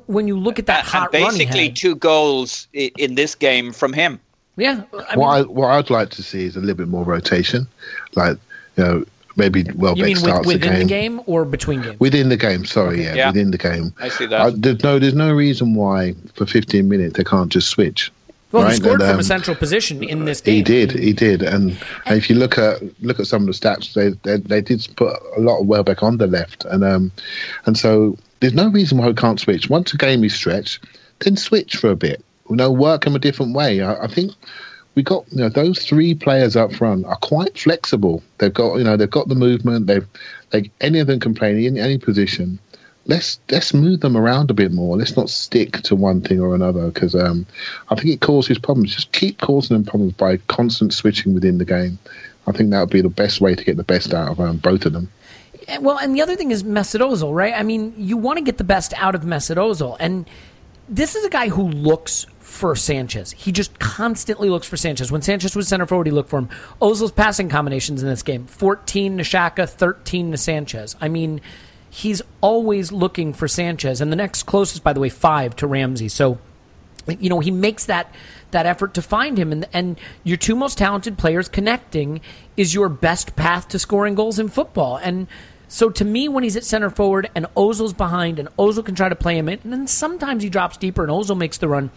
when you look at that hot run, basically 2 goals in this game from him. Yeah. I mean, what I'd like to see is a little bit more rotation. Like, you know, maybe Welbeck starts the game or between games? Within the game, sorry, okay. Yeah, within the game. I see that. There's no reason why for 15 minutes they can't just switch. Well, right? He scored from a central position in this game. He did. And if you look at some of the stats, they did put a lot of Welbeck on the left. And so there's no reason why we can't switch. Once a game is stretched, then switch for a bit. You know, work them a different way. I think we got, you know, those three players up front are quite flexible. They've got, you know, they've got the movement. They've, like, any of them can play in any position. Let's move them around a bit more. Let's not stick to one thing or another, because I think it causes problems. Just keep causing them problems by constant switching within the game. I think that would be the best way to get the best out of both of them. Well, and the other thing is Mesut Ozil, right? I mean, you want to get the best out of Mesut Ozil, and this is a guy who looks for Sanchez. He just constantly looks for Sanchez. When Sanchez was center forward, he looked for him. Ozil's passing combinations in this game, 14 to Xhaka, 13 to Sanchez. I mean, he's always looking for Sanchez. And the next closest, by the way, 5 to Ramsey. So, you know, he makes that effort to find him. And your two most talented players connecting is your best path to scoring goals in football. And so to me, when he's at center forward and Ozil's behind and Ozil can try to play him in, and then sometimes he drops deeper and Ozil makes the run.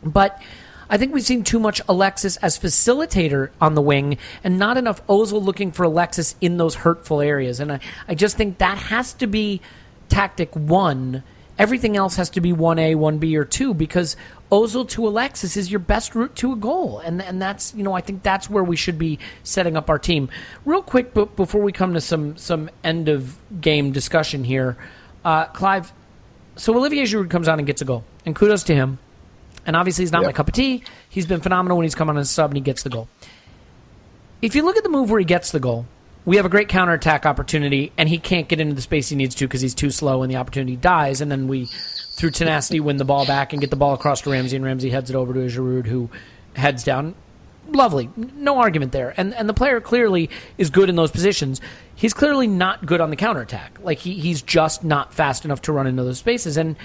But I think we've seen too much Alexis as facilitator on the wing and not enough Ozil looking for Alexis in those hurtful areas. And I just think that has to be tactic one. Everything else has to be 1A, 1B, or 2, because Ozil to Alexis is your best route to a goal. And that's, you know, I think that's where we should be setting up our team. Real quick, but before we come to some end-of-game discussion here, Clive, so Olivier Giroud comes on and gets a goal, and kudos to him. And obviously he's not my cup of tea. He's been phenomenal when he's come on as a sub and he gets the goal. If you look at the move where he gets the goal, we have a great counterattack opportunity, and he can't get into the space he needs to because he's too slow and the opportunity dies. And then we, through tenacity, win the ball back and get the ball across to Ramsey, and Ramsey heads it over to Giroud, who heads down. Lovely. No argument there. And the player clearly is good in those positions. He's clearly not good on the counterattack. Like, he's just not fast enough to run into those spaces. And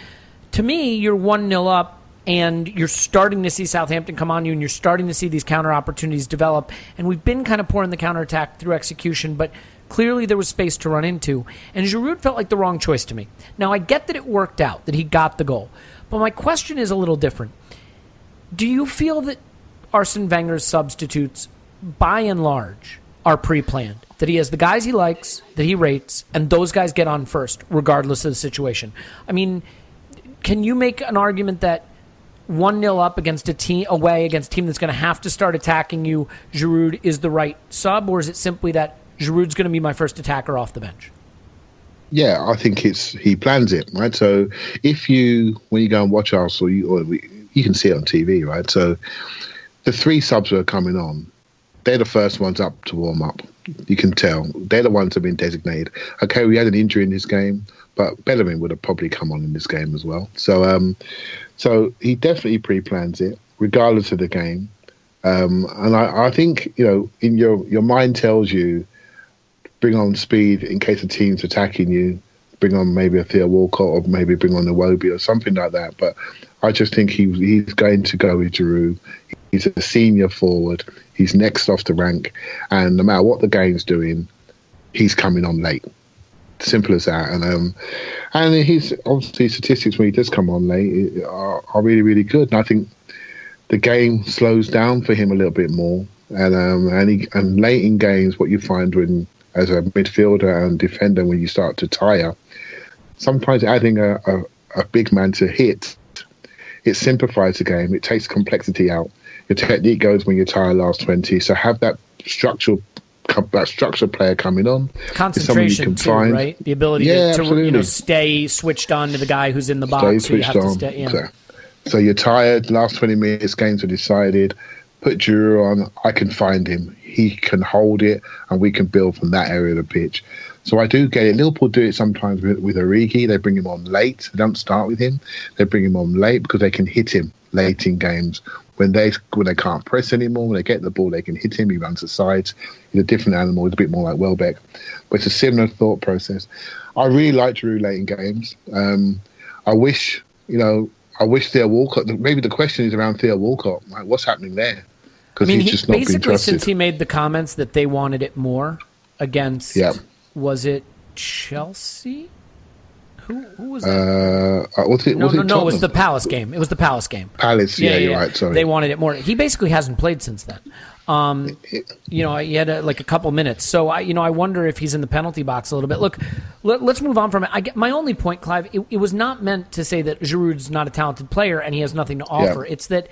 to me, you're 1-0 up, and you're starting to see Southampton come on you, and you're starting to see these counter opportunities develop. And we've been kind of poor in the counterattack through execution, but clearly there was space to run into. And Giroud felt like the wrong choice to me. Now, I get that it worked out, that he got the goal. But my question is a little different. Do you feel that Arsene Wenger's substitutes, by and large, are pre-planned? That he has the guys he likes, that he rates, and those guys get on first, regardless of the situation? I mean, can you make an argument that 1-0 up against a team away, against a team that's going to have to start attacking you, Giroud is the right sub, or is it simply that Giroud's going to be my first attacker off the bench? Yeah, I think he plans it, right? So if you, when you go and watch Arsenal, you can see it on TV, right? So the three subs that are coming on, they're the first ones up to warm up. You can tell. They're the ones that have been designated. Okay, we had an injury in this game, but Bellerin would have probably come on in this game as well. So so he definitely pre-plans it, regardless of the game. And I think, you know, in your mind tells you, bring on speed in case the team's attacking you, bring on maybe a Theo Walcott or maybe bring on a Iwobi or something like that. But I just think he's going to go with Giroud. He's a senior forward. He's next off the rank. And no matter what the game's doing, he's coming on late. Simple as that. And he's obviously, statistics when he does come on late are really, really good. And I think the game slows down for him a little bit more. And late in games, what you find when, as a midfielder and defender, when you start to tire, sometimes adding a big man to hit, it simplifies the game. It takes complexity out. Your technique goes when you tire last 20. So have that structural player coming on, concentration too, right? The ability to you know, stay switched on to the guy who's in the box. So you're tired. Last 20 minutes, games are decided. Put Giroud on. I can find him. He can hold it, and we can build from that area of the pitch. So I do get it. Liverpool do it sometimes with Origi. They bring him on late. They don't start with him. They bring him on late because they can hit him late in games. When they can't press anymore, when they get the ball, they can hit him. He runs the sides. He's a different animal. He's a bit more like Welbeck. But it's a similar thought process. I really like Giroud late in games. I wish Theo Walcott. Maybe the question is around Theo Walcott. Like, what's happening there? because he's just not been trusted. Basically, since he made the comments that they wanted it more against, was it Chelsea? Who was that? It was the Palace game. It was the Palace game. Palace, you're right, sorry. They wanted it more. He basically hasn't played since then. He had a couple minutes. So, I wonder if he's in the penalty box a little bit. Look, let's move on from it. My only point, Clive, it was not meant to say that Giroud's not a talented player and he has nothing to offer. Yeah. It's that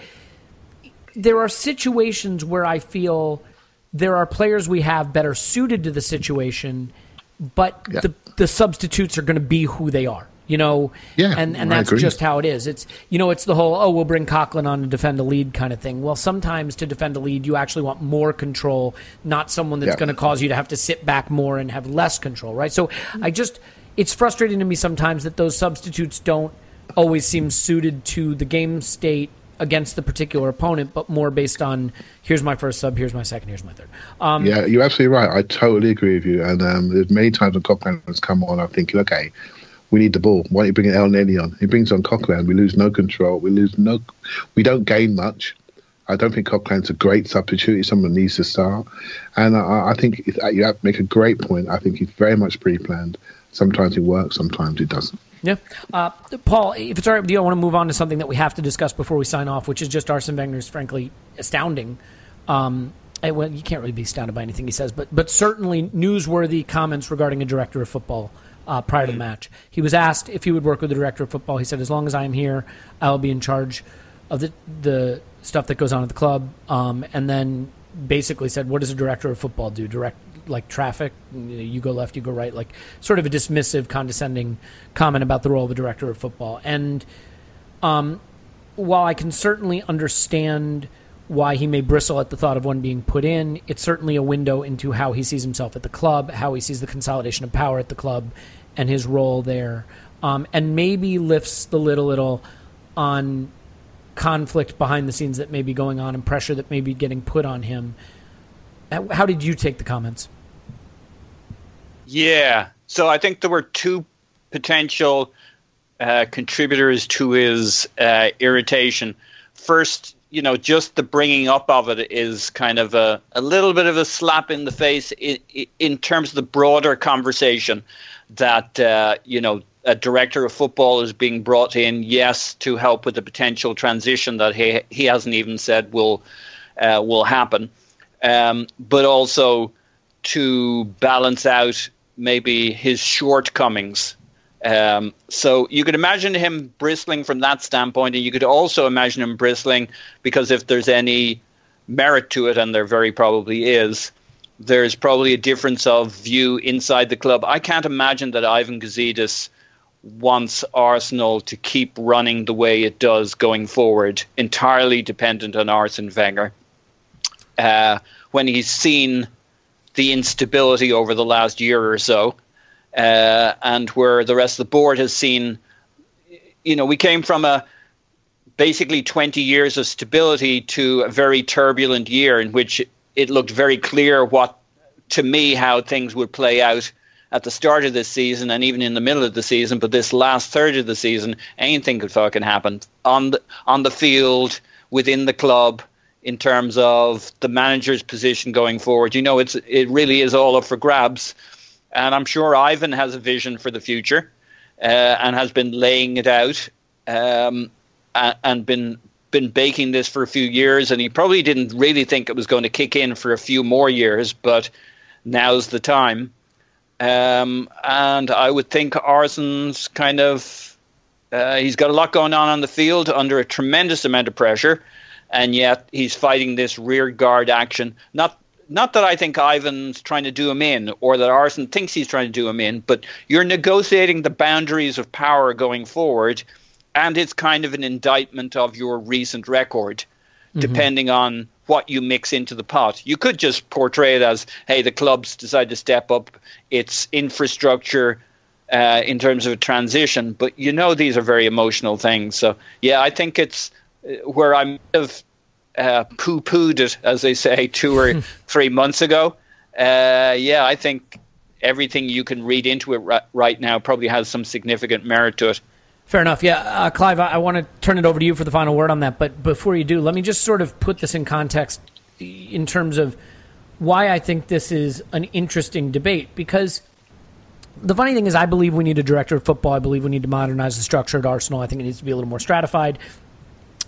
there are situations where I feel there are players we have better suited to the situation, but the substitutes are going to be who they are, and that's just how it is. It's, it's the whole, we'll bring Coughlin on to defend a lead kind of thing. Well, sometimes to defend a lead, you actually want more control, not someone that's going to cause you to have to sit back more and have less control, right? So it's frustrating to me sometimes that those substitutes don't always seem suited to the game state against the particular opponent, but more based on here's my first sub, here's my second, here's my third. You're absolutely right. I totally agree with you. And there's many times when Coughlin has come on, I'm thinking, okay, we need the ball. Why don't you bring El Neni on? He brings on Coughlin. We lose no control. We don't gain much. I don't think Coughlin's a great substitute. He's someone who needs to start. And I think you make a great point. I think he's very much pre-planned. Sometimes it works, sometimes it doesn't. Yeah. Paul, if it's all right with you, I want to move on to something that we have to discuss before we sign off, which is just Arsene Wenger's, frankly, astounding. You can't really be astounded by anything he says, but certainly newsworthy comments regarding a director of football prior to the match. He was asked if he would work with the director of football. He said, as long as I'm here, I'll be in charge of the stuff that goes on at the club. And then basically said, what does a director of football do? Direct traffic, you go left, you go right, sort of a dismissive, condescending comment about the role of a director of football. And while I can certainly understand why he may bristle at the thought of one being put in, it's certainly a window into how he sees himself at the club, how he sees the consolidation of power at the club and his role there, and maybe lifts the lid a little on conflict behind the scenes that may be going on and pressure that may be getting put on him. How did you take the comments? Yeah. So I think there were two potential contributors to his irritation. First, just the bringing up of it is kind of a little bit of a slap in the face in terms of the broader conversation that, a director of football is being brought in, yes, to help with the potential transition that he hasn't even said will happen. But also to balance out maybe his shortcomings. So you could imagine him bristling from that standpoint, and you could also imagine him bristling because if there's any merit to it, and there very probably is, there's probably a difference of view inside the club. I can't imagine that Ivan Gazidis wants Arsenal to keep running the way it does going forward, entirely dependent on Arsene Wenger. When he's seen the instability over the last year or so, and where the rest of the board has seen, we came from basically 20 years of stability to a very turbulent year in which it looked very clear how things would play out at the start of this season and even in the middle of the season. But this last third of the season, anything could fucking happen on the field, within the club, in terms of the manager's position going forward. It really is all up for grabs. And I'm sure Ivan has a vision for the future and has been laying it out and been baking this for a few years. And he probably didn't really think it was going to kick in for a few more years, but now's the time. And I would think Arsene's kind of... he's got a lot going on the field under a tremendous amount of pressure. And yet he's fighting this rearguard action. Not that I think Ivan's trying to do him in or that Arsene thinks he's trying to do him in, but you're negotiating the boundaries of power going forward, and it's kind of an indictment of your recent record, depending on what you mix into the pot. You could just portray it as, hey, the club's decided to step up its infrastructure in terms of a transition, but these are very emotional things. So, I think it's... where I might have poo-pooed it, as they say, 2 or 3 months ago. I think everything you can read into it right now probably has some significant merit to it. Fair enough. Yeah, Clive, I want to turn it over to you for the final word on that. But before you do, let me just sort of put this in context in terms of why I think this is an interesting debate, because the funny thing is I believe we need a director of football. I believe we need to modernize the structure at Arsenal. I think it needs to be a little more stratified.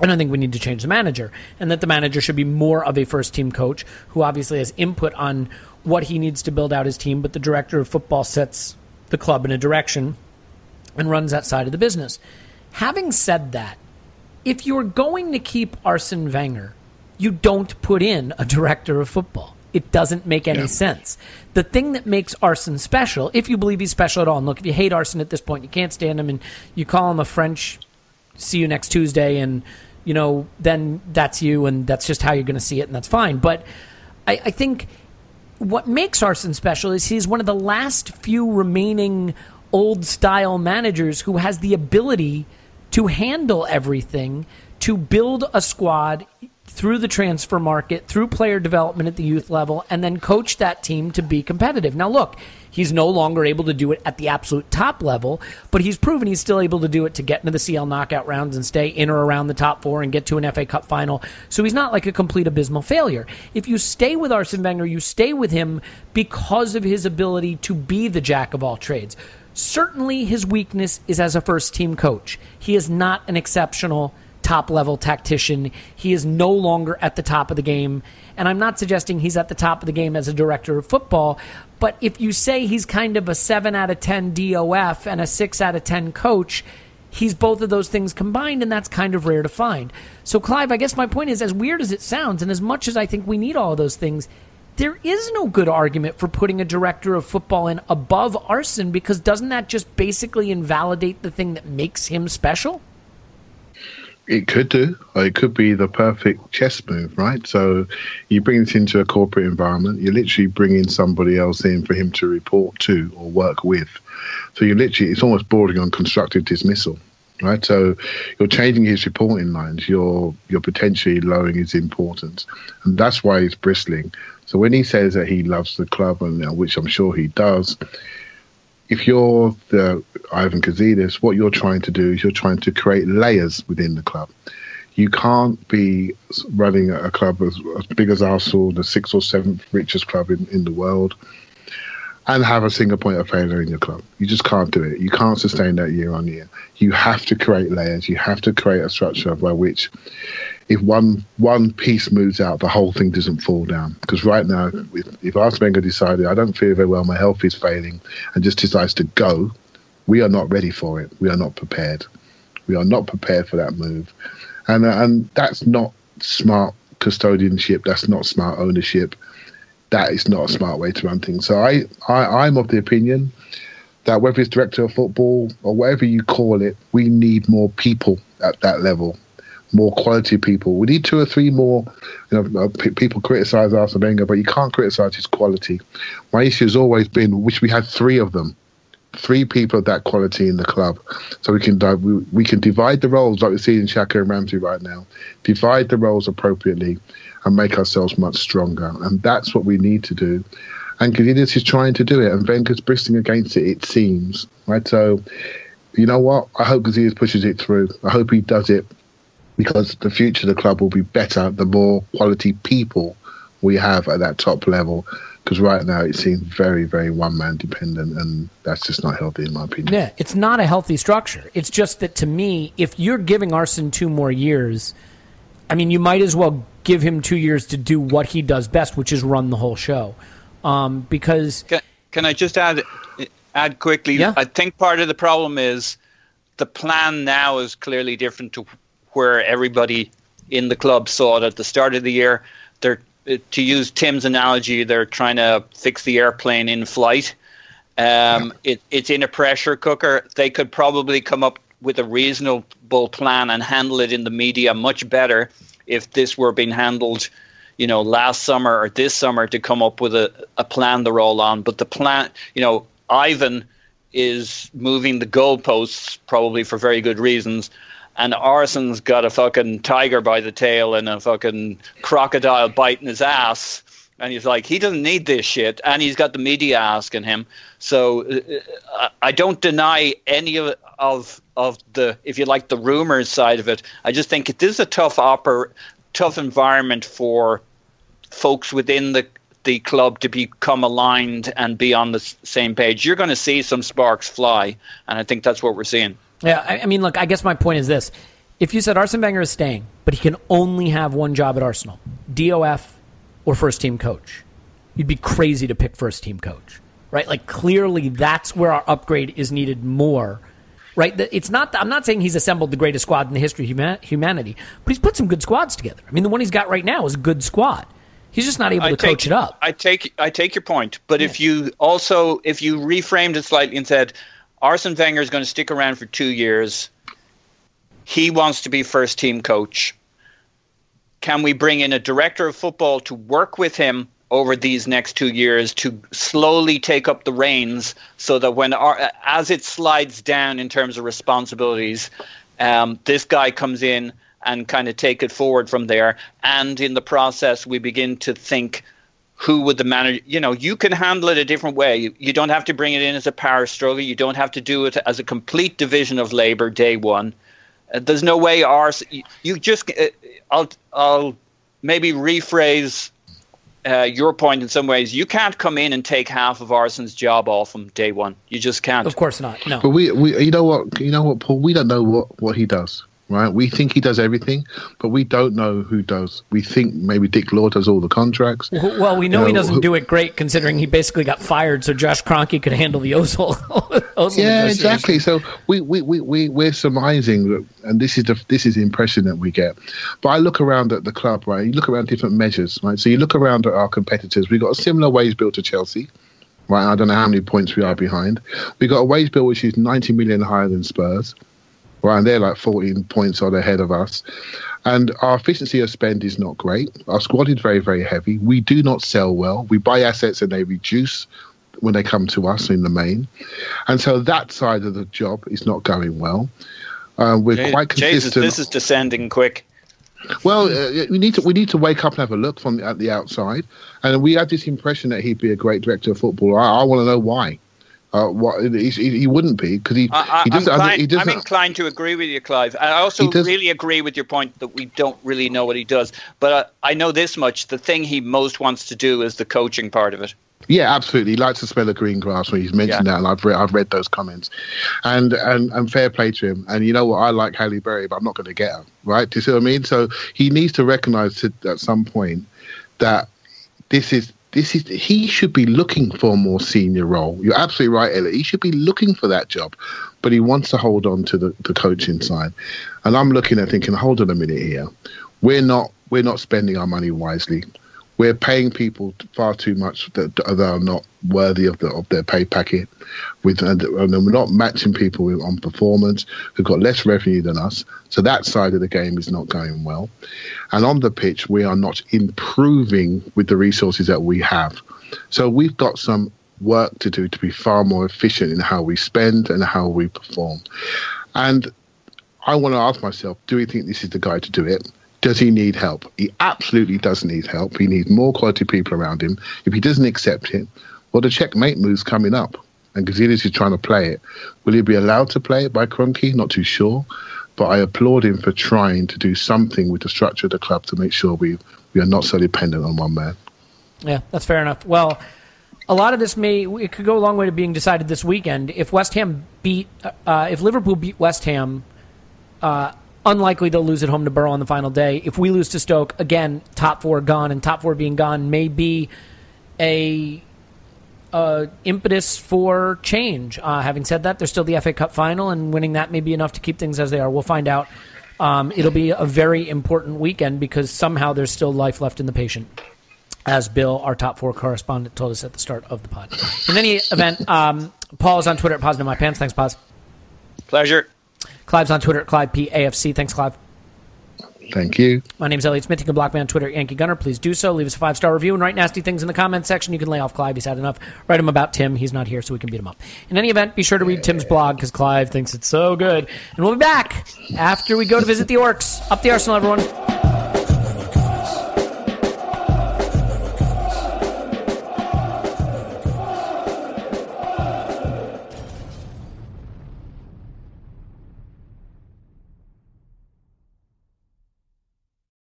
And I think we need to change the manager, and that the manager should be more of a first-team coach who obviously has input on what he needs to build out his team, but the director of football sets the club in a direction and runs that side of the business. Having said that, if you're going to keep Arsene Wenger, you don't put in a director of football. It doesn't make any sense. The thing that makes Arsene special, if you believe he's special at all, and look, if you hate Arsene at this point, you can't stand him, and you call him a French see you next Tuesday, and you know, then that's you, and that's just how you're going to see it, and that's fine. But I think what makes Arsene special is he's one of the last few remaining old-style managers who has the ability to handle everything, to build a squad through the transfer market, through player development at the youth level, and then coach that team to be competitive. Now, look, he's no longer able to do it at the absolute top level, but he's proven he's still able to do it to get into the CL knockout rounds and stay in or around the top four and get to an FA Cup final. So he's not like a complete abysmal failure. If you stay with Arsene Wenger, you stay with him because of his ability to be the jack of all trades. Certainly his weakness is as a first-team coach. He is not an exceptional top-level tactician. He is no longer at the top of the game. And I'm not suggesting he's at the top of the game as a director of football, but if you say he's kind of a 7 out of 10 DOF and a 6 out of 10 coach, he's both of those things combined, and that's kind of rare to find. So, Clive, I guess my point is, as weird as it sounds, and as much as I think we need all of those things, there is no good argument for putting a director of football in above Arsene, because doesn't that just basically invalidate the thing that makes him special? It could do. It could be the perfect chess move, right? So you bring this into a corporate environment, you're literally bringing somebody else in for him to report to or work with. So you literally, it's almost bordering on constructive dismissal, right? So you're changing his reporting lines, you're potentially lowering his importance. And that's why he's bristling. So when he says that he loves the club, and which I'm sure he does, if you're the Ivan Gazidis, what you're trying to do is you're trying to create layers within the club. You can't be running a club as big as Arsenal, the 6th or 7th richest club in the world, and have a single point of failure in your club. You just can't do it. You can't sustain that year on year. You have to create layers. You have to create a structure by which if one piece moves out, the whole thing doesn't fall down. Because right now, if Arsene Wenger decided, I don't feel very well, my health is failing, and just decides to go, we are not ready for it. We are not prepared. We are not prepared for that move. And that's not smart custodianship. That's not smart ownership. That is not a smart way to run things. So I'm of the opinion that whether it's director of football or whatever you call it, we need more people at that level. More quality people. We need 2 or 3 more. You know, people criticise Arsene Wenger, but you can't criticise his quality. My issue has always been, wish we had 3 of them, 3 people of that quality in the club, so we can divide the roles like we see in Xhaka and Ramsey right now. Divide the roles appropriately and make ourselves much stronger. And that's what we need to do. And Gazidis is trying to do it, and Wenger's bristling against it, it seems. Right? So, you know what? I hope Gazidis pushes it through. I hope he does it, because the future of the club will be better the more quality people we have at that top level. Because right now it seems very, very one-man dependent, and that's just not healthy in my opinion. Yeah, it's not a healthy structure. It's just that, to me, if you're giving Arsene 2 more years, I mean, you might as well give him 2 years to do what he does best, which is run the whole show. Because can I just add quickly? Yeah. I think part of the problem is the plan now is clearly different to where everybody in the club saw it at the start of the year. They're, to use Tim's analogy, they're trying to fix the airplane in flight. It's in a pressure cooker. They could probably come up with a reasonable plan and handle it in the media much better if this were being handled, you know, last summer or this summer, to come up with a plan to roll on. But the plan, you know, Ivan is moving the goalposts probably for very good reasons. And Arsene's got a fucking tiger by the tail and a fucking crocodile biting his ass. And he's like, he doesn't need this shit. And he's got the media asking him. So I don't deny any of the, if you like, the rumors side of it. I just think it is a tough environment for folks within the club to become aligned and be on the same page, you're going to see some sparks fly. And I think that's what we're seeing. Yeah, I mean, look, I guess my point is this. If you said Arsene Wenger is staying, but he can only have one job at Arsenal, DOF or first-team coach, you'd be crazy to pick first-team coach, right? Like, clearly that's where our upgrade is needed more, right? It's not. I'm not saying he's assembled the greatest squad in the history of humanity, but he's put some good squads together. I mean, the one he's got right now is a good squad. He's just not able to coach it up. I take your point, but yeah. if you reframed it slightly and said, Arsene Wenger is going to stick around for 2 years, he wants to be first-team coach, can we bring in a director of football to work with him over these next 2 years to slowly take up the reins so that when as it slides down in terms of responsibilities, this guy comes in and kind of take it forward from there. And in the process, we begin to think, who would the manager... You know, you can handle it a different way. You don't have to bring it in as a power struggle. You don't have to do it as a complete division of labor day one. There's no way you just... I'll maybe rephrase... your point in some ways. You can't come in and take half of Arsene's job off from day one. You just can't. Of course not. No. But we you know what, Paul, we don't know what he does, right? We think he does everything, but we don't know who does. We think maybe Dick Law does all the contracts. Well, we know, he doesn't do it great, considering he basically got fired so Josh Kroenke could handle the Ozil yeah, exactly. So we're surmising that, and this is the impression that we get. But I look around at the club, right? You look around different measures, right? So you look around at our competitors. We've got a similar wage bill to Chelsea, right? I don't know how many points we are behind. We've got a wage bill which is 90 million higher than Spurs, right? And they're like 14 points on ahead of us. And our efficiency of spend is not great. Our squad is very, very heavy. We do not sell well. We buy assets and they reduce when they come to us in the main. And so that side of the job is not going well. We're quite consistent. Jesus, this is descending quick. Well, we need to wake up and have a look at the outside. And we had this impression that he'd be a great director of football. I want to know why. He wouldn't be, because he doesn't. I'm inclined to agree with you, Clive. I also really agree with your point that we don't really know what he does. But I know this much: the thing he most wants to do is the coaching part of it. Yeah, absolutely. He likes to smell the green grass when he's mentioned that, and I've read those comments. And fair play to him. And you know what? I like Halle Berry, but I'm not going to get her, right? Do you see what I mean? So he needs to recognise at some point that this is he should be looking for a more senior role. You're absolutely right, Elliot. He should be looking for that job, but he wants to hold on to the coaching side. And I'm looking at thinking, hold on a minute here. We're not spending our money wisely. We're paying people far too much that are not worthy of their pay packet, and we're not matching people on performance who've got less revenue than us. So that side of the game is not going well. And on the pitch, we are not improving with the resources that we have. So we've got some work to do to be far more efficient in how we spend and how we perform. And I want to ask myself, do we think this is the guy to do it? Does he need help? He absolutely does need help. He needs more quality people around him. If he doesn't accept it, well, the checkmate move's coming up, and Gazidis is trying to play it. Will he be allowed to play it by Kroenke? Not too sure, but I applaud him for trying to do something with the structure of the club to make sure we are not so dependent on one man. Yeah, that's fair enough. Well, a lot of this it could go a long way to being decided this weekend. If if Liverpool beat West Ham, unlikely they'll lose at home to Borough on the final day. If we lose to Stoke, again, top four gone, and top four being gone may be a impetus for change. Having said that, there's still the FA Cup final, and winning that may be enough to keep things as they are. We'll find out. It'll be a very important weekend because somehow there's still life left in the patient, as Bill, our top four correspondent, told us at the start of the pod. In any event, Paul is on Twitter at PosNoMyPants. Thanks, Pos. Pleasure. Clive's on Twitter at ClivePAFC. Thanks, Clive. Thank you. My name's Elliot Smith. You can block me on Twitter at Yankee Gunner. Please do so. Leave us a 5-star review and write nasty things in the comments section. You can lay off Clive. He's had enough. Write him about Tim. He's not here, so we can beat him up. In any event, be sure to read Tim's blog because Clive thinks it's so good. And we'll be back after we go to visit the Orcs. Up the Arsenal, everyone.